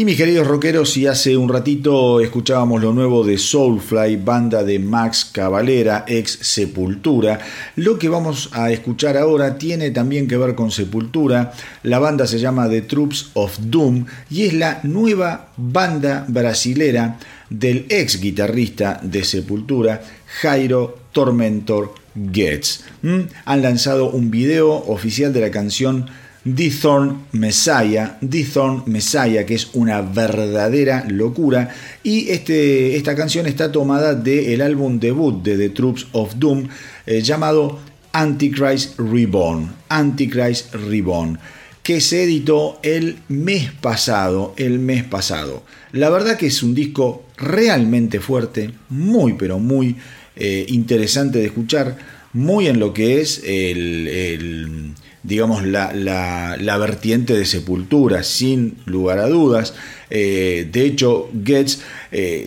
Y mis queridos rockeros, si hace un ratito escuchábamos lo nuevo de Soulfly, banda de Max Cavalera, ex Sepultura, lo que vamos a escuchar ahora tiene también que ver con Sepultura. La banda se llama The Troops of Doom y es la nueva banda brasilera del ex guitarrista de Sepultura, Jairo Tormentor Guedes. Han lanzado un video oficial de la canción The Thorn Messiah, que es una verdadera locura, y esta canción está tomada del álbum debut de The Troops of Doom, llamado Antichrist Reborn, que se editó el mes pasado. La verdad que es un disco realmente fuerte, muy pero muy interesante de escuchar, muy en lo que es digamos la vertiente de Sepultura, sin lugar a dudas. De hecho, Guedes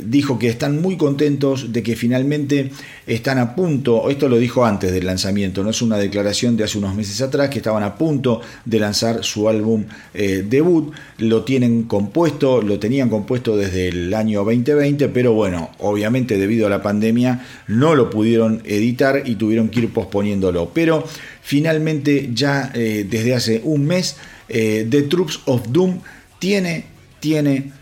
dijo que están muy contentos de que finalmente están a punto, esto lo dijo antes del lanzamiento, no es una declaración de hace unos meses atrás, que estaban a punto de lanzar su álbum debut, lo tenían compuesto desde el año 2020, pero bueno, obviamente debido a la pandemia no lo pudieron editar y tuvieron que ir posponiéndolo, pero finalmente ya desde hace un mes The Troops of Doom tiene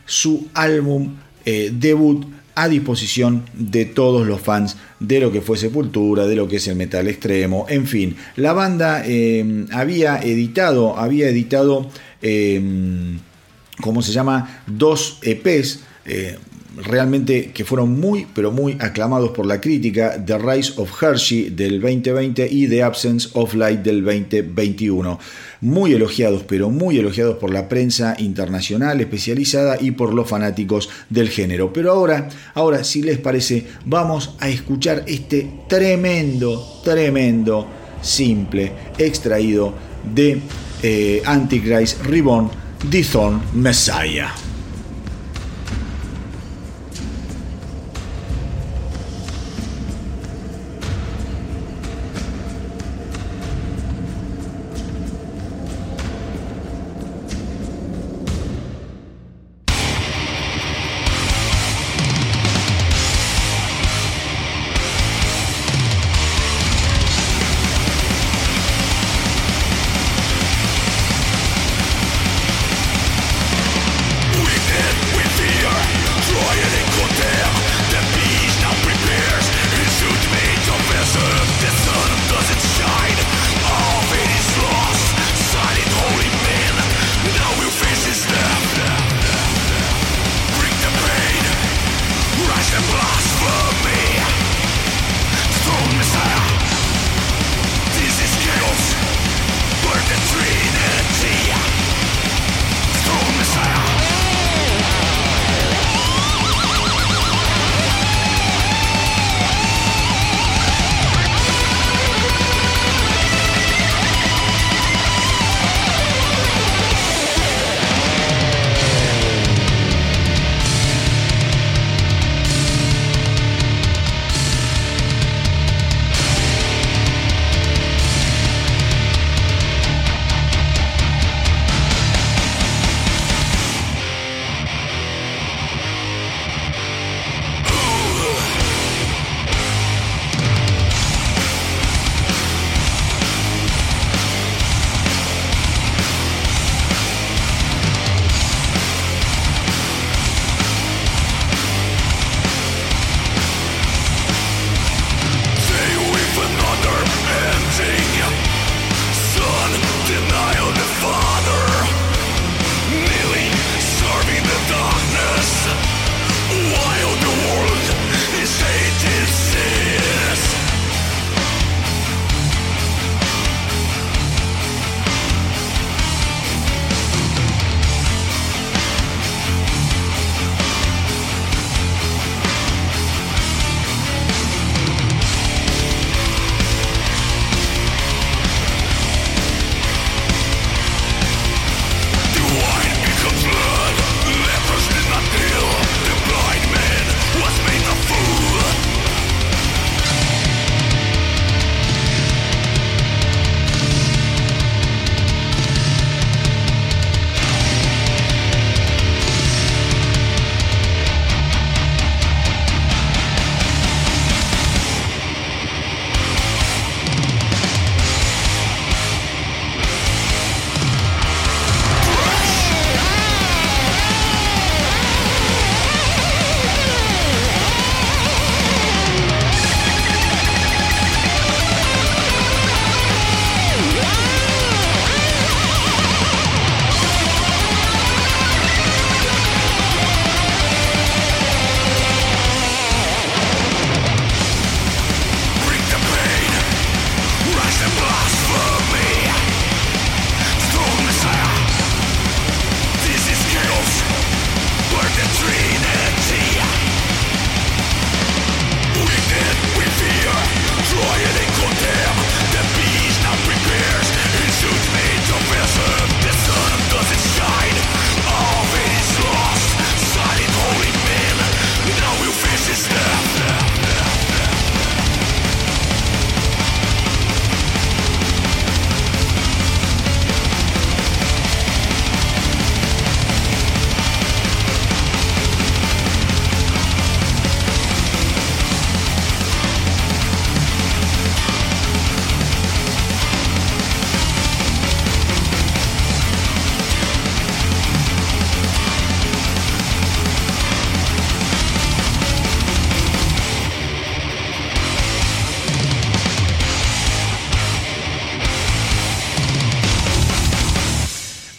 su álbum debut a disposición de todos los fans de lo que fue Sepultura, de lo que es el metal extremo, en fin. La banda había editado dos EPs realmente que fueron muy pero muy aclamados por la crítica: The Rise of Hershey del 2020 y The Absence of Light del 2021, muy elogiados por la prensa internacional especializada y por los fanáticos del género. Pero ahora, si les parece, vamos a escuchar este tremendo simple extraído de Antichrist Reborn, The Thorn Messiah.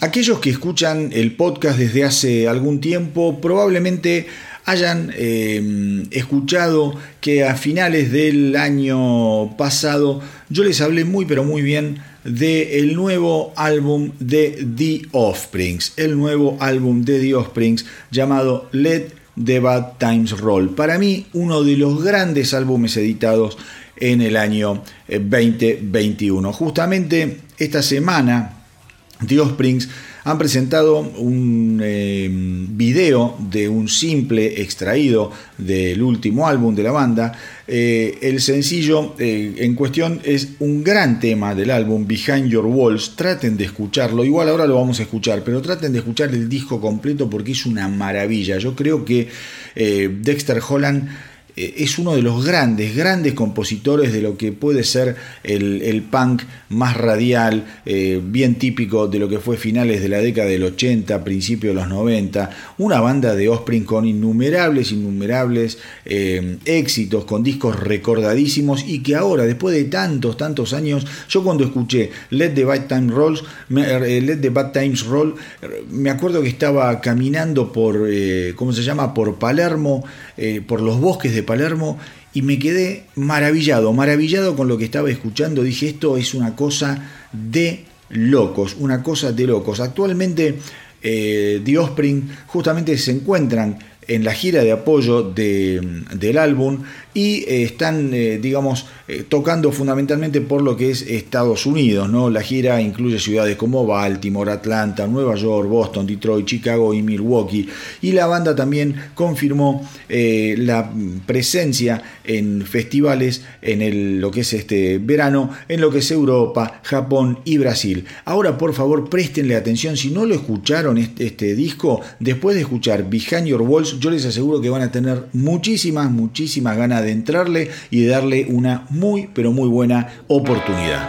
Aquellos que escuchan el podcast desde hace algún tiempo probablemente hayan escuchado que a finales del año pasado yo les hablé muy pero muy bien del nuevo álbum de The Offsprings, el nuevo álbum de The Offsprings llamado Let the Bad Times Roll. Para mí, uno de los grandes álbumes editados en el año 2021. Justamente esta semana The Offsprings han presentado un video de un simple extraído del último álbum de la banda. El sencillo en cuestión es un gran tema del álbum, Behind Your Walls. Traten de escucharlo, igual ahora lo vamos a escuchar, pero traten de escuchar el disco completo porque es una maravilla. Yo creo que Dexter Holland es uno de los grandes compositores de lo que puede ser el punk más radial, bien típico de lo que fue finales de la década del 80, principios de los 90. Una banda de Offspring con innumerables éxitos, con discos recordadísimos, y que ahora, después de tantos años, yo cuando escuché Let the Bad Times Roll, me acuerdo que estaba caminando por por Palermo, por los bosques de Palermo, y me quedé maravillado con lo que estaba escuchando. Dije, esto es una cosa de locos, Actualmente The Offspring justamente se encuentran en la gira de apoyo del álbum y están, tocando fundamentalmente por lo que es Estados Unidos, ¿no? La gira incluye ciudades como Baltimore, Atlanta, Nueva York, Boston, Detroit, Chicago y Milwaukee. Y la banda también confirmó la presencia en festivales en lo que es este verano, en lo que es Europa, Japón y Brasil. Ahora, por favor, préstenle atención. Si no lo escucharon este disco, después de escuchar Behind Your Walls, yo les aseguro que van a tener muchísimas ganas de entrarle y de darle una muy pero muy buena oportunidad.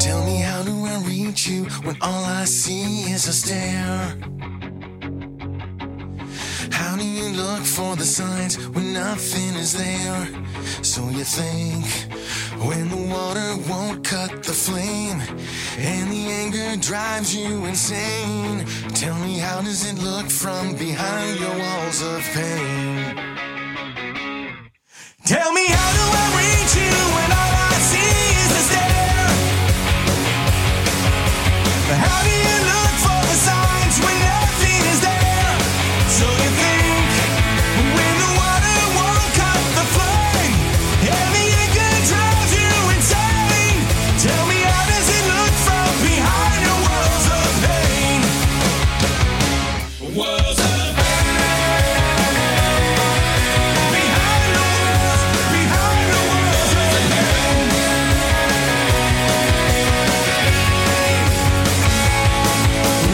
Tell me, how do I reach you when all I see is a stare? How do you look for the signs when nothing is there? So you think, when the water won't cut the flame and the anger drives you insane, tell me, how does it look from behind your walls of pain? Tell me, how do I reach you when all I see is a stare? How do you look for the signs when nothing is there? So you think, when the water won't cut the flame and the anger drives you insane, tell me, how does it look from behind your walls of pain? Walls of pain. Behind the walls of pain.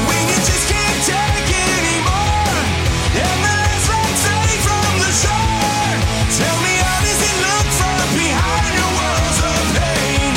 When you just can't take it anymore and the last ride's fading from the shore, tell me, how does it look from behind your walls of pain?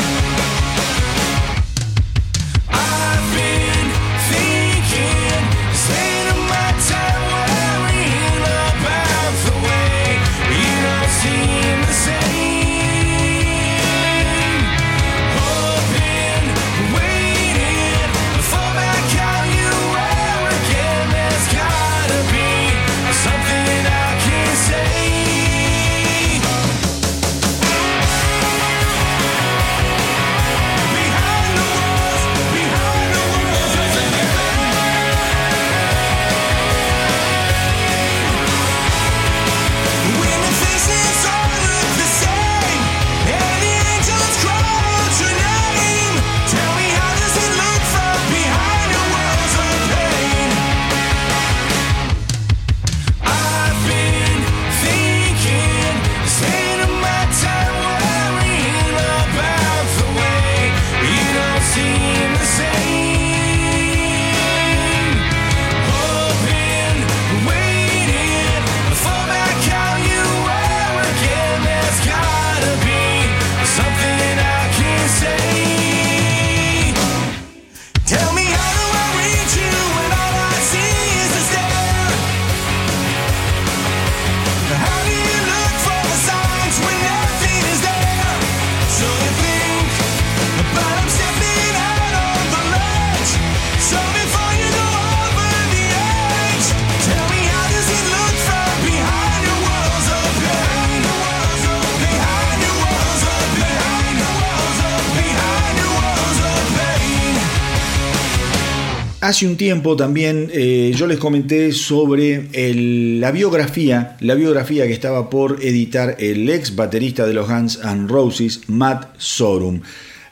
Hace un tiempo también yo les comenté sobre la biografía que estaba por editar el ex baterista de los Guns N' Roses, Matt Sorum.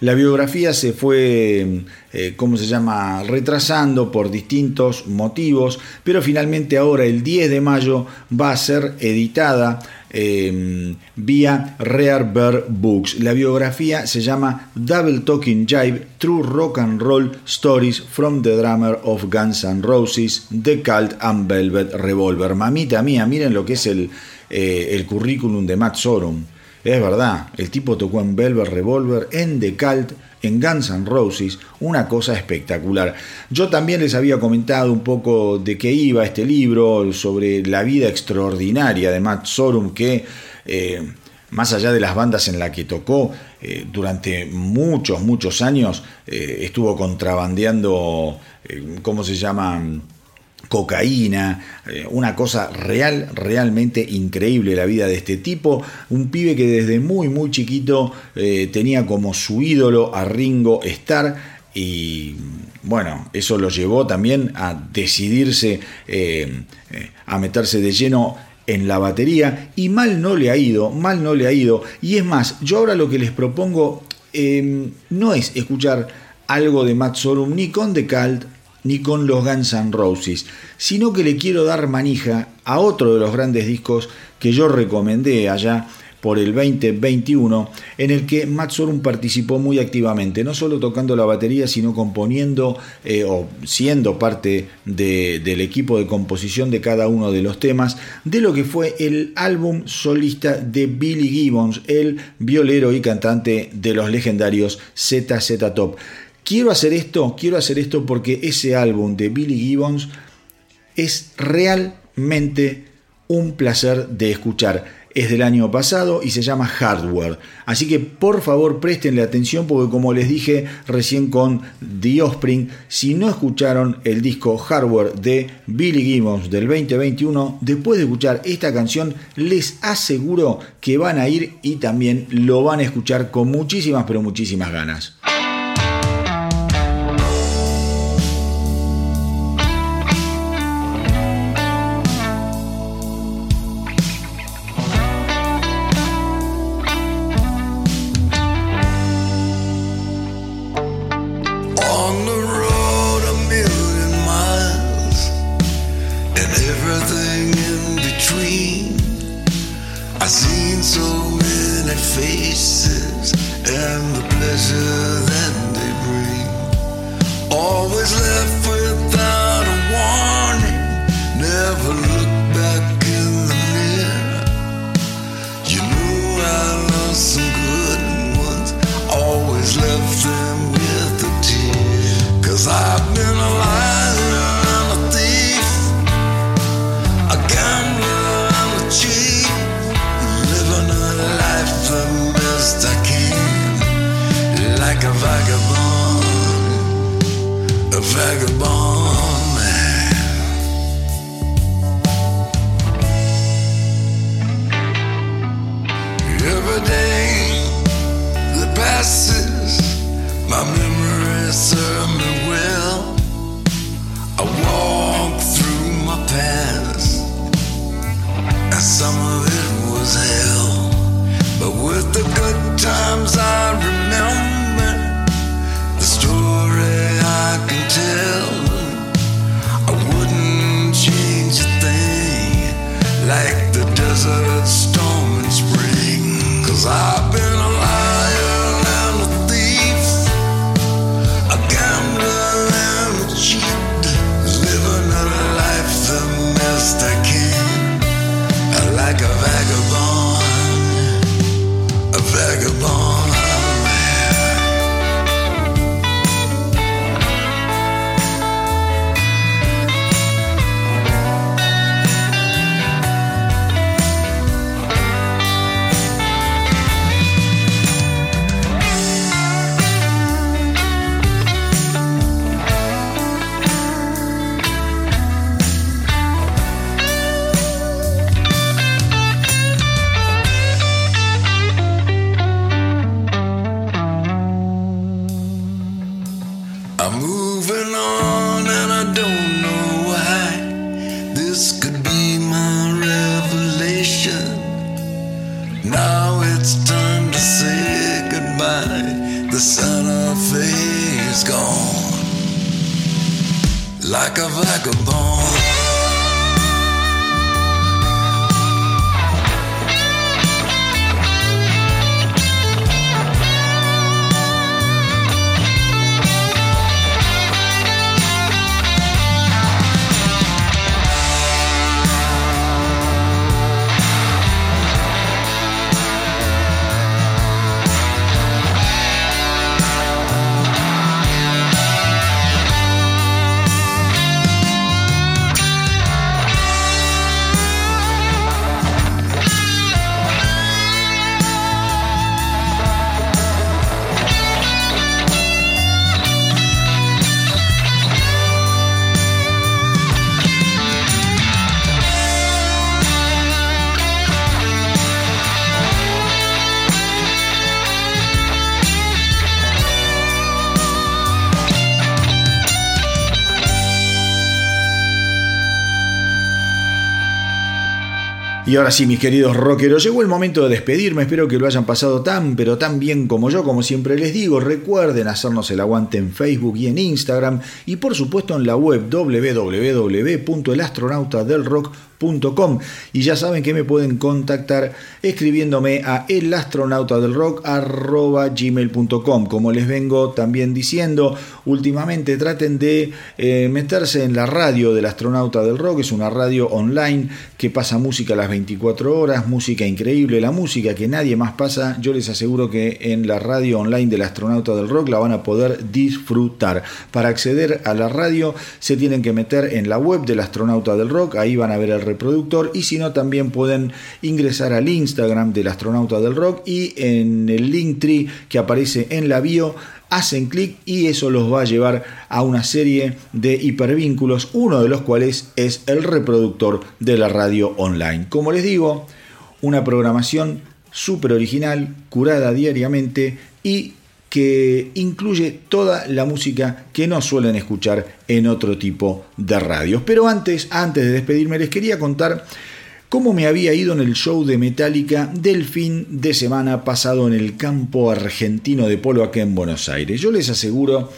La biografía se fue, retrasando por distintos motivos, pero finalmente ahora el 10 de mayo va a ser editada vía Rare Bear Books. La biografía se llama Double Talking Jive, True Rock and Roll Stories from the Drummer of Guns N' Roses, The Cult and Velvet Revolver. Mamita mía, miren lo que es el currículum de Matt Sorum. Es verdad, el tipo tocó en Velvet Revolver, en The Cult, en Guns N' Roses, una cosa espectacular. Yo también les había comentado un poco de qué iba este libro, sobre la vida extraordinaria de Matt Sorum, que más allá de las bandas en las que tocó, durante muchos años estuvo contrabandeando, cocaína, una cosa realmente increíble la vida de este tipo, un pibe que desde muy chiquito tenía como su ídolo a Ringo Starr, y bueno, eso lo llevó también a decidirse a meterse de lleno en la batería, y mal no le ha ido, y es más, yo ahora lo que les propongo no es escuchar algo de Matt Sorum ni con The Cult ni con los Guns N' Roses, sino que le quiero dar manija a otro de los grandes discos que yo recomendé allá por el 2021, en el que Matt Sorum participó muy activamente, no solo tocando la batería, sino componiendo o siendo parte del equipo de composición de cada uno de los temas de lo que fue el álbum solista de Billy Gibbons, el violero y cantante de los legendarios ZZ Top. Quiero hacer esto porque ese álbum de Billy Gibbons es realmente un placer de escuchar. Es del año pasado y se llama Hardware. Así que por favor prestenle atención, porque como les dije recién con The Offspring, si no escucharon el disco Hardware de Billy Gibbons del 2021, después de escuchar esta canción les aseguro que van a ir y también lo van a escuchar con muchísimas pero muchísimas ganas. I'm moving on and on. and her face gone like a vagabond. Y ahora sí, mis queridos rockeros, llegó el momento de despedirme. Espero que lo hayan pasado tan, pero tan bien como yo. Como siempre les digo, recuerden hacernos el aguante en Facebook y en Instagram. Y por supuesto en la web www.elastronautadelrock.com. Y ya saben que me pueden contactar escribiéndome a elastronautadelrock@gmail.com. Como les vengo también diciendo, últimamente traten de meterse en la radio del Astronauta del Rock. Es una radio online que pasa música a las 24 horas, música increíble, la música que nadie más pasa. Yo les aseguro que en la radio online del Astronauta del Rock la van a poder disfrutar. Para acceder a la radio se tienen que meter en la web del Astronauta del Rock, ahí van a ver el reproductor, y si no también pueden ingresar al Instagram del Astronauta del Rock y en el Linktree que aparece en la bio hacen clic y eso los va a llevar a una serie de hipervínculos, uno de los cuales es el reproductor de la radio online. Como les digo, una programación súper original, curada diariamente y que incluye toda la música que no suelen escuchar en otro tipo de radios. Pero antes de despedirme, les quería contar cómo me había ido en el show de Metallica del fin de semana pasado en el campo argentino de polo aquí en Buenos Aires. Yo les aseguro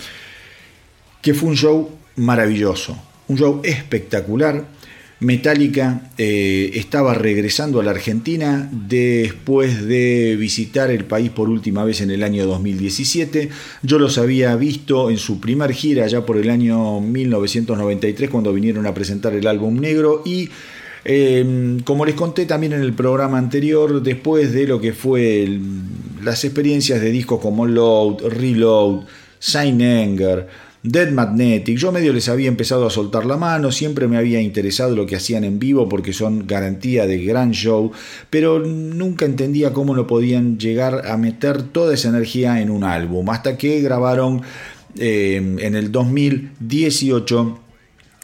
que fue un show maravilloso, un show espectacular. Metallica estaba regresando a la Argentina después de visitar el país por última vez en el año 2017. Yo los había visto en su primer gira allá por el año 1993 cuando vinieron a presentar el álbum Negro y como les conté también en el programa anterior, después de lo que fue las experiencias de discos como Load, Reload, Saint Anger, Dead Magnetic, yo medio les había empezado a soltar la mano, siempre me había interesado lo que hacían en vivo porque son garantía de gran show, pero nunca entendía cómo lo podían llegar a meter toda esa energía en un álbum, hasta que grabaron en el 2018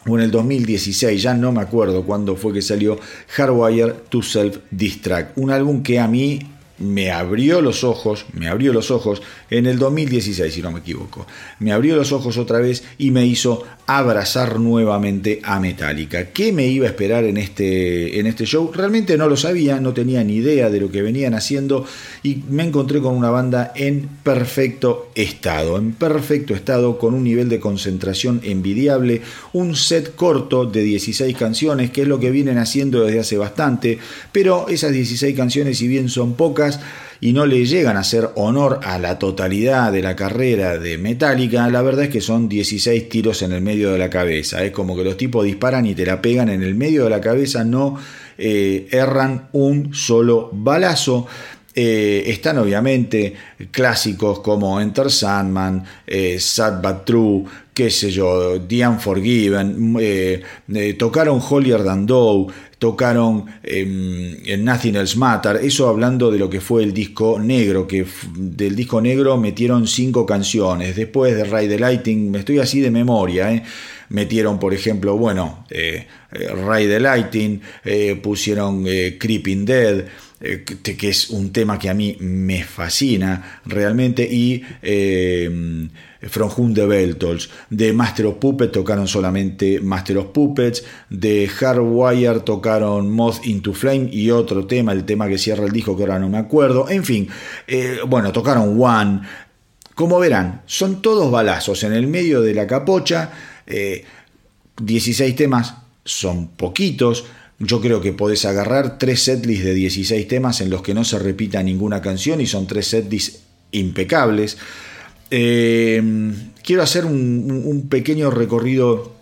o en el 2016, ya no me acuerdo cuándo fue que salió Hardwire to Self-Destruct, un álbum que a mí me abrió los ojos en el 2016, si no me equivoco. Me abrió los ojos otra vez y me hizo abrazar nuevamente a Metallica. ¿Qué me iba a esperar en este show? Realmente no lo sabía, no tenía ni idea de lo que venían haciendo y me encontré con una banda en perfecto estado, con un nivel de concentración envidiable, un set corto de 16 canciones, que es lo que vienen haciendo desde hace bastante, pero esas 16 canciones, si bien son pocas y no le llegan a hacer honor a la totalidad de la carrera de Metallica, la verdad es que son 16 tiros en el medio de la cabeza. Es como que los tipos disparan y te la pegan en el medio de la cabeza, no erran un solo balazo. Están obviamente clásicos como Enter Sandman, Sad But True, qué sé yo, The Unforgiven, tocaron Holier Than Thou, tocaron Nothing Else Matters. Eso hablando de lo que fue el disco negro, que del disco negro metieron 5 canciones, después de Ride the Lightning, me estoy así de memoria, metieron por ejemplo, bueno, Ride the Lightning, pusieron Creeping Dead, que es un tema que a mí me fascina realmente, y From Whom the Bell Tolls. De Master of Puppets tocaron solamente Master of Puppets, de Hardwire tocaron Moth into Flame y otro tema, el tema que cierra el disco que ahora no me acuerdo, en fin, bueno, tocaron One. Como verán, son todos balazos en el medio de la capocha. 16 temas son poquitos. Yo creo que podés agarrar 3 setlists de 16 temas en los que no se repita ninguna canción, y son 3 setlists impecables. Quiero hacer un pequeño recorrido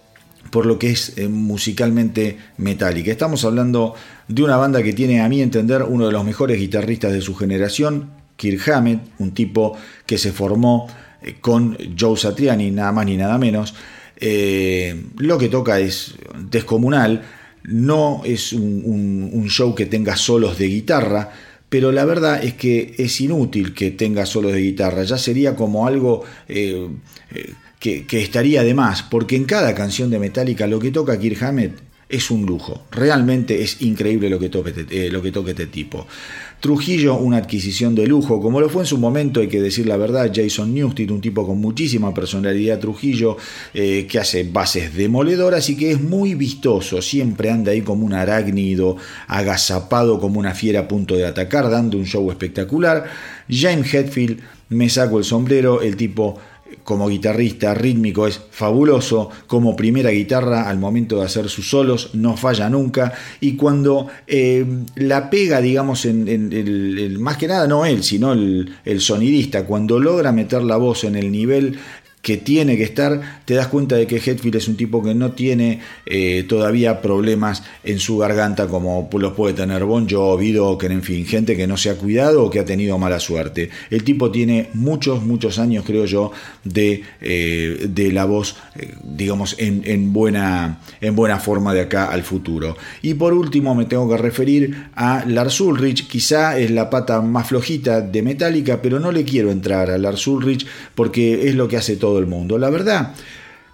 por lo que es musicalmente Metallica. Estamos hablando de una banda que tiene, a mi entender, uno de los mejores guitarristas de su generación, Kirk Hammett, un tipo que se formó con Joe Satriani, nada más ni nada menos. Lo que toca es descomunal. No es un show que tenga solos de guitarra, pero la verdad es que es inútil que tenga solos de guitarra. Ya sería como algo que estaría de más, porque en cada canción de Metallica lo que toca Kirk Hammett es un lujo. Realmente es increíble lo que toque este tipo. Trujillo, una adquisición de lujo, como lo fue en su momento, hay que decir la verdad, Jason Newsted, un tipo con muchísima personalidad, Trujillo, que hace bases demoledoras y que es muy vistoso. Siempre anda ahí como un arácnido, agazapado como una fiera a punto de atacar, dando un show espectacular. James Hetfield, me saco el sombrero, el tipo como guitarrista rítmico es fabuloso, como primera guitarra al momento de hacer sus solos no falla nunca, y cuando la pega, digamos, en el, más que nada no él, sino el sonidista, cuando logra meter la voz en el nivel que tiene que estar, te das cuenta de que Hetfield es un tipo que no tiene todavía problemas en su garganta como los puede tener Bon Jovi, Dokken, en fin, gente que no se ha cuidado o que ha tenido mala suerte. El tipo tiene muchos años, creo yo, de la voz, digamos, en buena forma de acá al futuro. Y por último me tengo que referir a Lars Ulrich, quizá es la pata más flojita de Metallica, pero no le quiero entrar a Lars Ulrich porque es lo que hace todo el mundo. La verdad,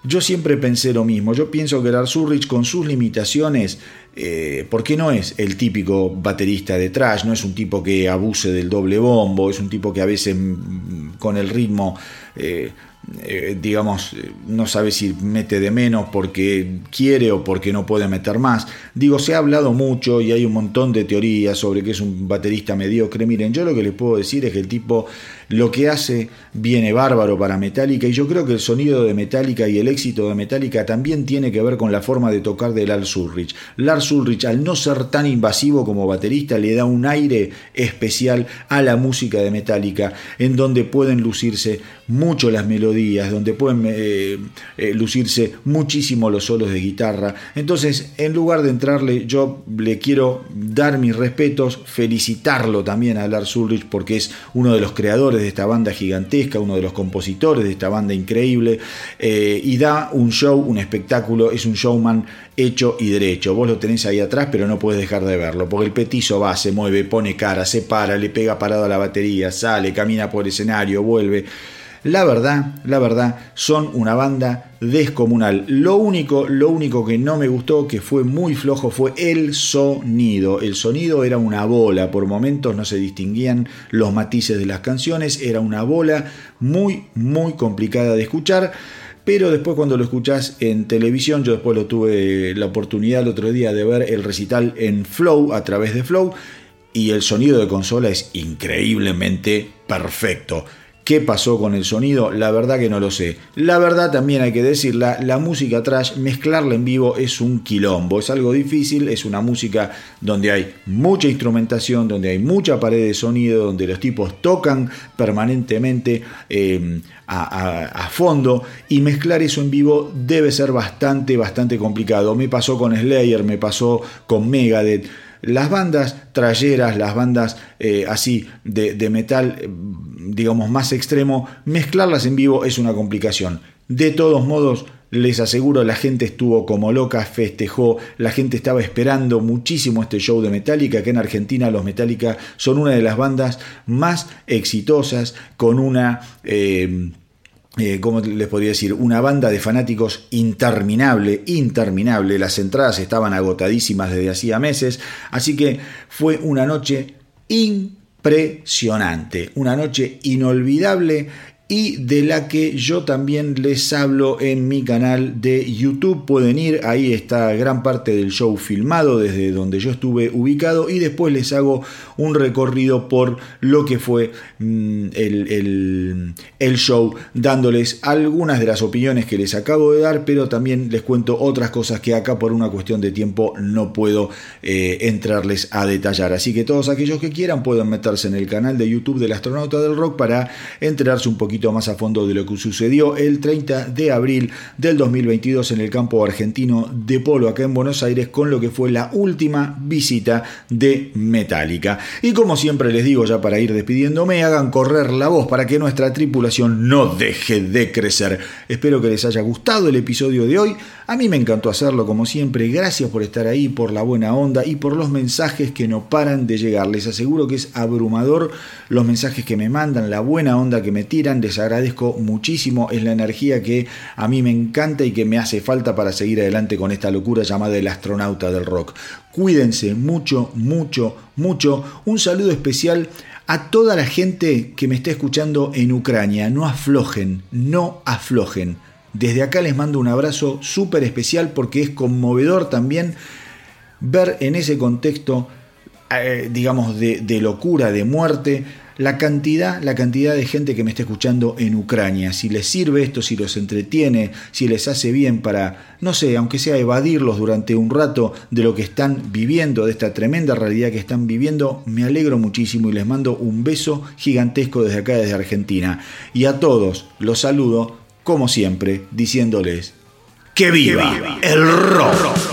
yo siempre pensé lo mismo. Yo pienso que Lars Ulrich, con sus limitaciones, porque no es el típico baterista de thrash, no es un tipo que abuse del doble bombo, es un tipo que a veces con el ritmo, digamos, no sabe si mete de menos porque quiere o porque no puede meter más. Digo, se ha hablado mucho y hay un montón de teorías sobre que es un baterista mediocre. Miren, yo lo que les puedo decir es que el tipo lo que hace viene bárbaro para Metallica, y yo creo que el sonido de Metallica y el éxito de Metallica también tiene que ver con la forma de tocar de Lars Ulrich. Lars Ulrich, al no ser tan invasivo como baterista, le da un aire especial a la música de Metallica, en donde pueden lucirse mucho las melodías, donde pueden lucirse muchísimo los solos de guitarra. Entonces, en lugar de entrarle, yo le quiero dar mis respetos, felicitarlo también a Lars Ulrich, porque es uno de los creadores de esta banda gigantesca, uno de los compositores de esta banda increíble, y da un show, un espectáculo, es un showman hecho y derecho. Vos lo tenés ahí atrás, pero no podés dejar de verlo, porque el petizo va, se mueve, pone cara, se para, le pega parado a la batería, sale, camina por el escenario, vuelve. La verdad, son una banda descomunal. Lo único que no me gustó, que fue muy flojo, fue el sonido. El sonido era una bola, por momentos no se distinguían los matices de las canciones, era una bola muy complicada de escuchar. Pero después, cuando lo escuchás en televisión, yo después lo tuve la oportunidad el otro día de ver el recital en Flow, a través de Flow, y el sonido de consola es increíblemente perfecto. ¿Qué pasó con el sonido? La verdad que no lo sé. La verdad también hay que decirla, la música thrash, mezclarla en vivo es un quilombo, es algo difícil, es una música donde hay mucha instrumentación, donde hay mucha pared de sonido, donde los tipos tocan permanentemente a fondo, y mezclar eso en vivo debe ser bastante complicado. Me pasó con Slayer, me pasó con Megadeth. Las bandas trayeras, las bandas así de metal, digamos, más extremo, mezclarlas en vivo es una complicación. De todos modos, les aseguro, la gente estuvo como loca, festejó, la gente estaba esperando muchísimo este show de Metallica, que en Argentina los Metallica son una de las bandas más exitosas, con una... ¿cómo les podría decir? Una banda de fanáticos interminable. Las entradas estaban agotadísimas desde hacía meses, así que fue una noche impresionante, una noche inolvidable y de la que yo también les hablo en mi canal de YouTube. Pueden ir, ahí está gran parte del show filmado desde donde yo estuve ubicado, y después les hago un recorrido por lo que fue el show, dándoles algunas de las opiniones que les acabo de dar, pero también les cuento otras cosas que acá por una cuestión de tiempo no puedo entrarles a detallar. Así que todos aquellos que quieran pueden meterse en el canal de YouTube del Astronauta del Rock para enterarse un poquito más a fondo de lo que sucedió el 30 de abril del 2022 en el campo argentino de polo acá en Buenos Aires, con lo que fue la última visita de Metallica. Y como siempre les digo, ya para ir despidiéndome, hagan correr la voz para que nuestra tripulación no deje de crecer. Espero que les haya gustado el episodio de hoy. A mí me encantó hacerlo, como siempre. Gracias por estar ahí, por la buena onda y por los mensajes que no paran de llegar. Les aseguro que es abrumador los mensajes que me mandan, la buena onda que me tiran. Les agradezco muchísimo. Es la energía que a mí me encanta y que me hace falta para seguir adelante con esta locura llamada el Astronauta del Rock. Cuídense mucho, mucho, mucho. Un saludo especial a toda la gente que me está escuchando en Ucrania. No aflojen, no aflojen. Desde acá les mando un abrazo súper especial, porque es conmovedor también ver en ese contexto, digamos, de locura, de muerte, la cantidad de gente que me está escuchando en Ucrania. Si les sirve esto, si los entretiene, si les hace bien para, no sé, aunque sea evadirlos durante un rato de lo que están viviendo, de esta tremenda realidad que están viviendo, me alegro muchísimo y les mando un beso gigantesco desde acá, desde Argentina. Y a todos los saludo, como siempre, diciéndoles ¡que viva el rock!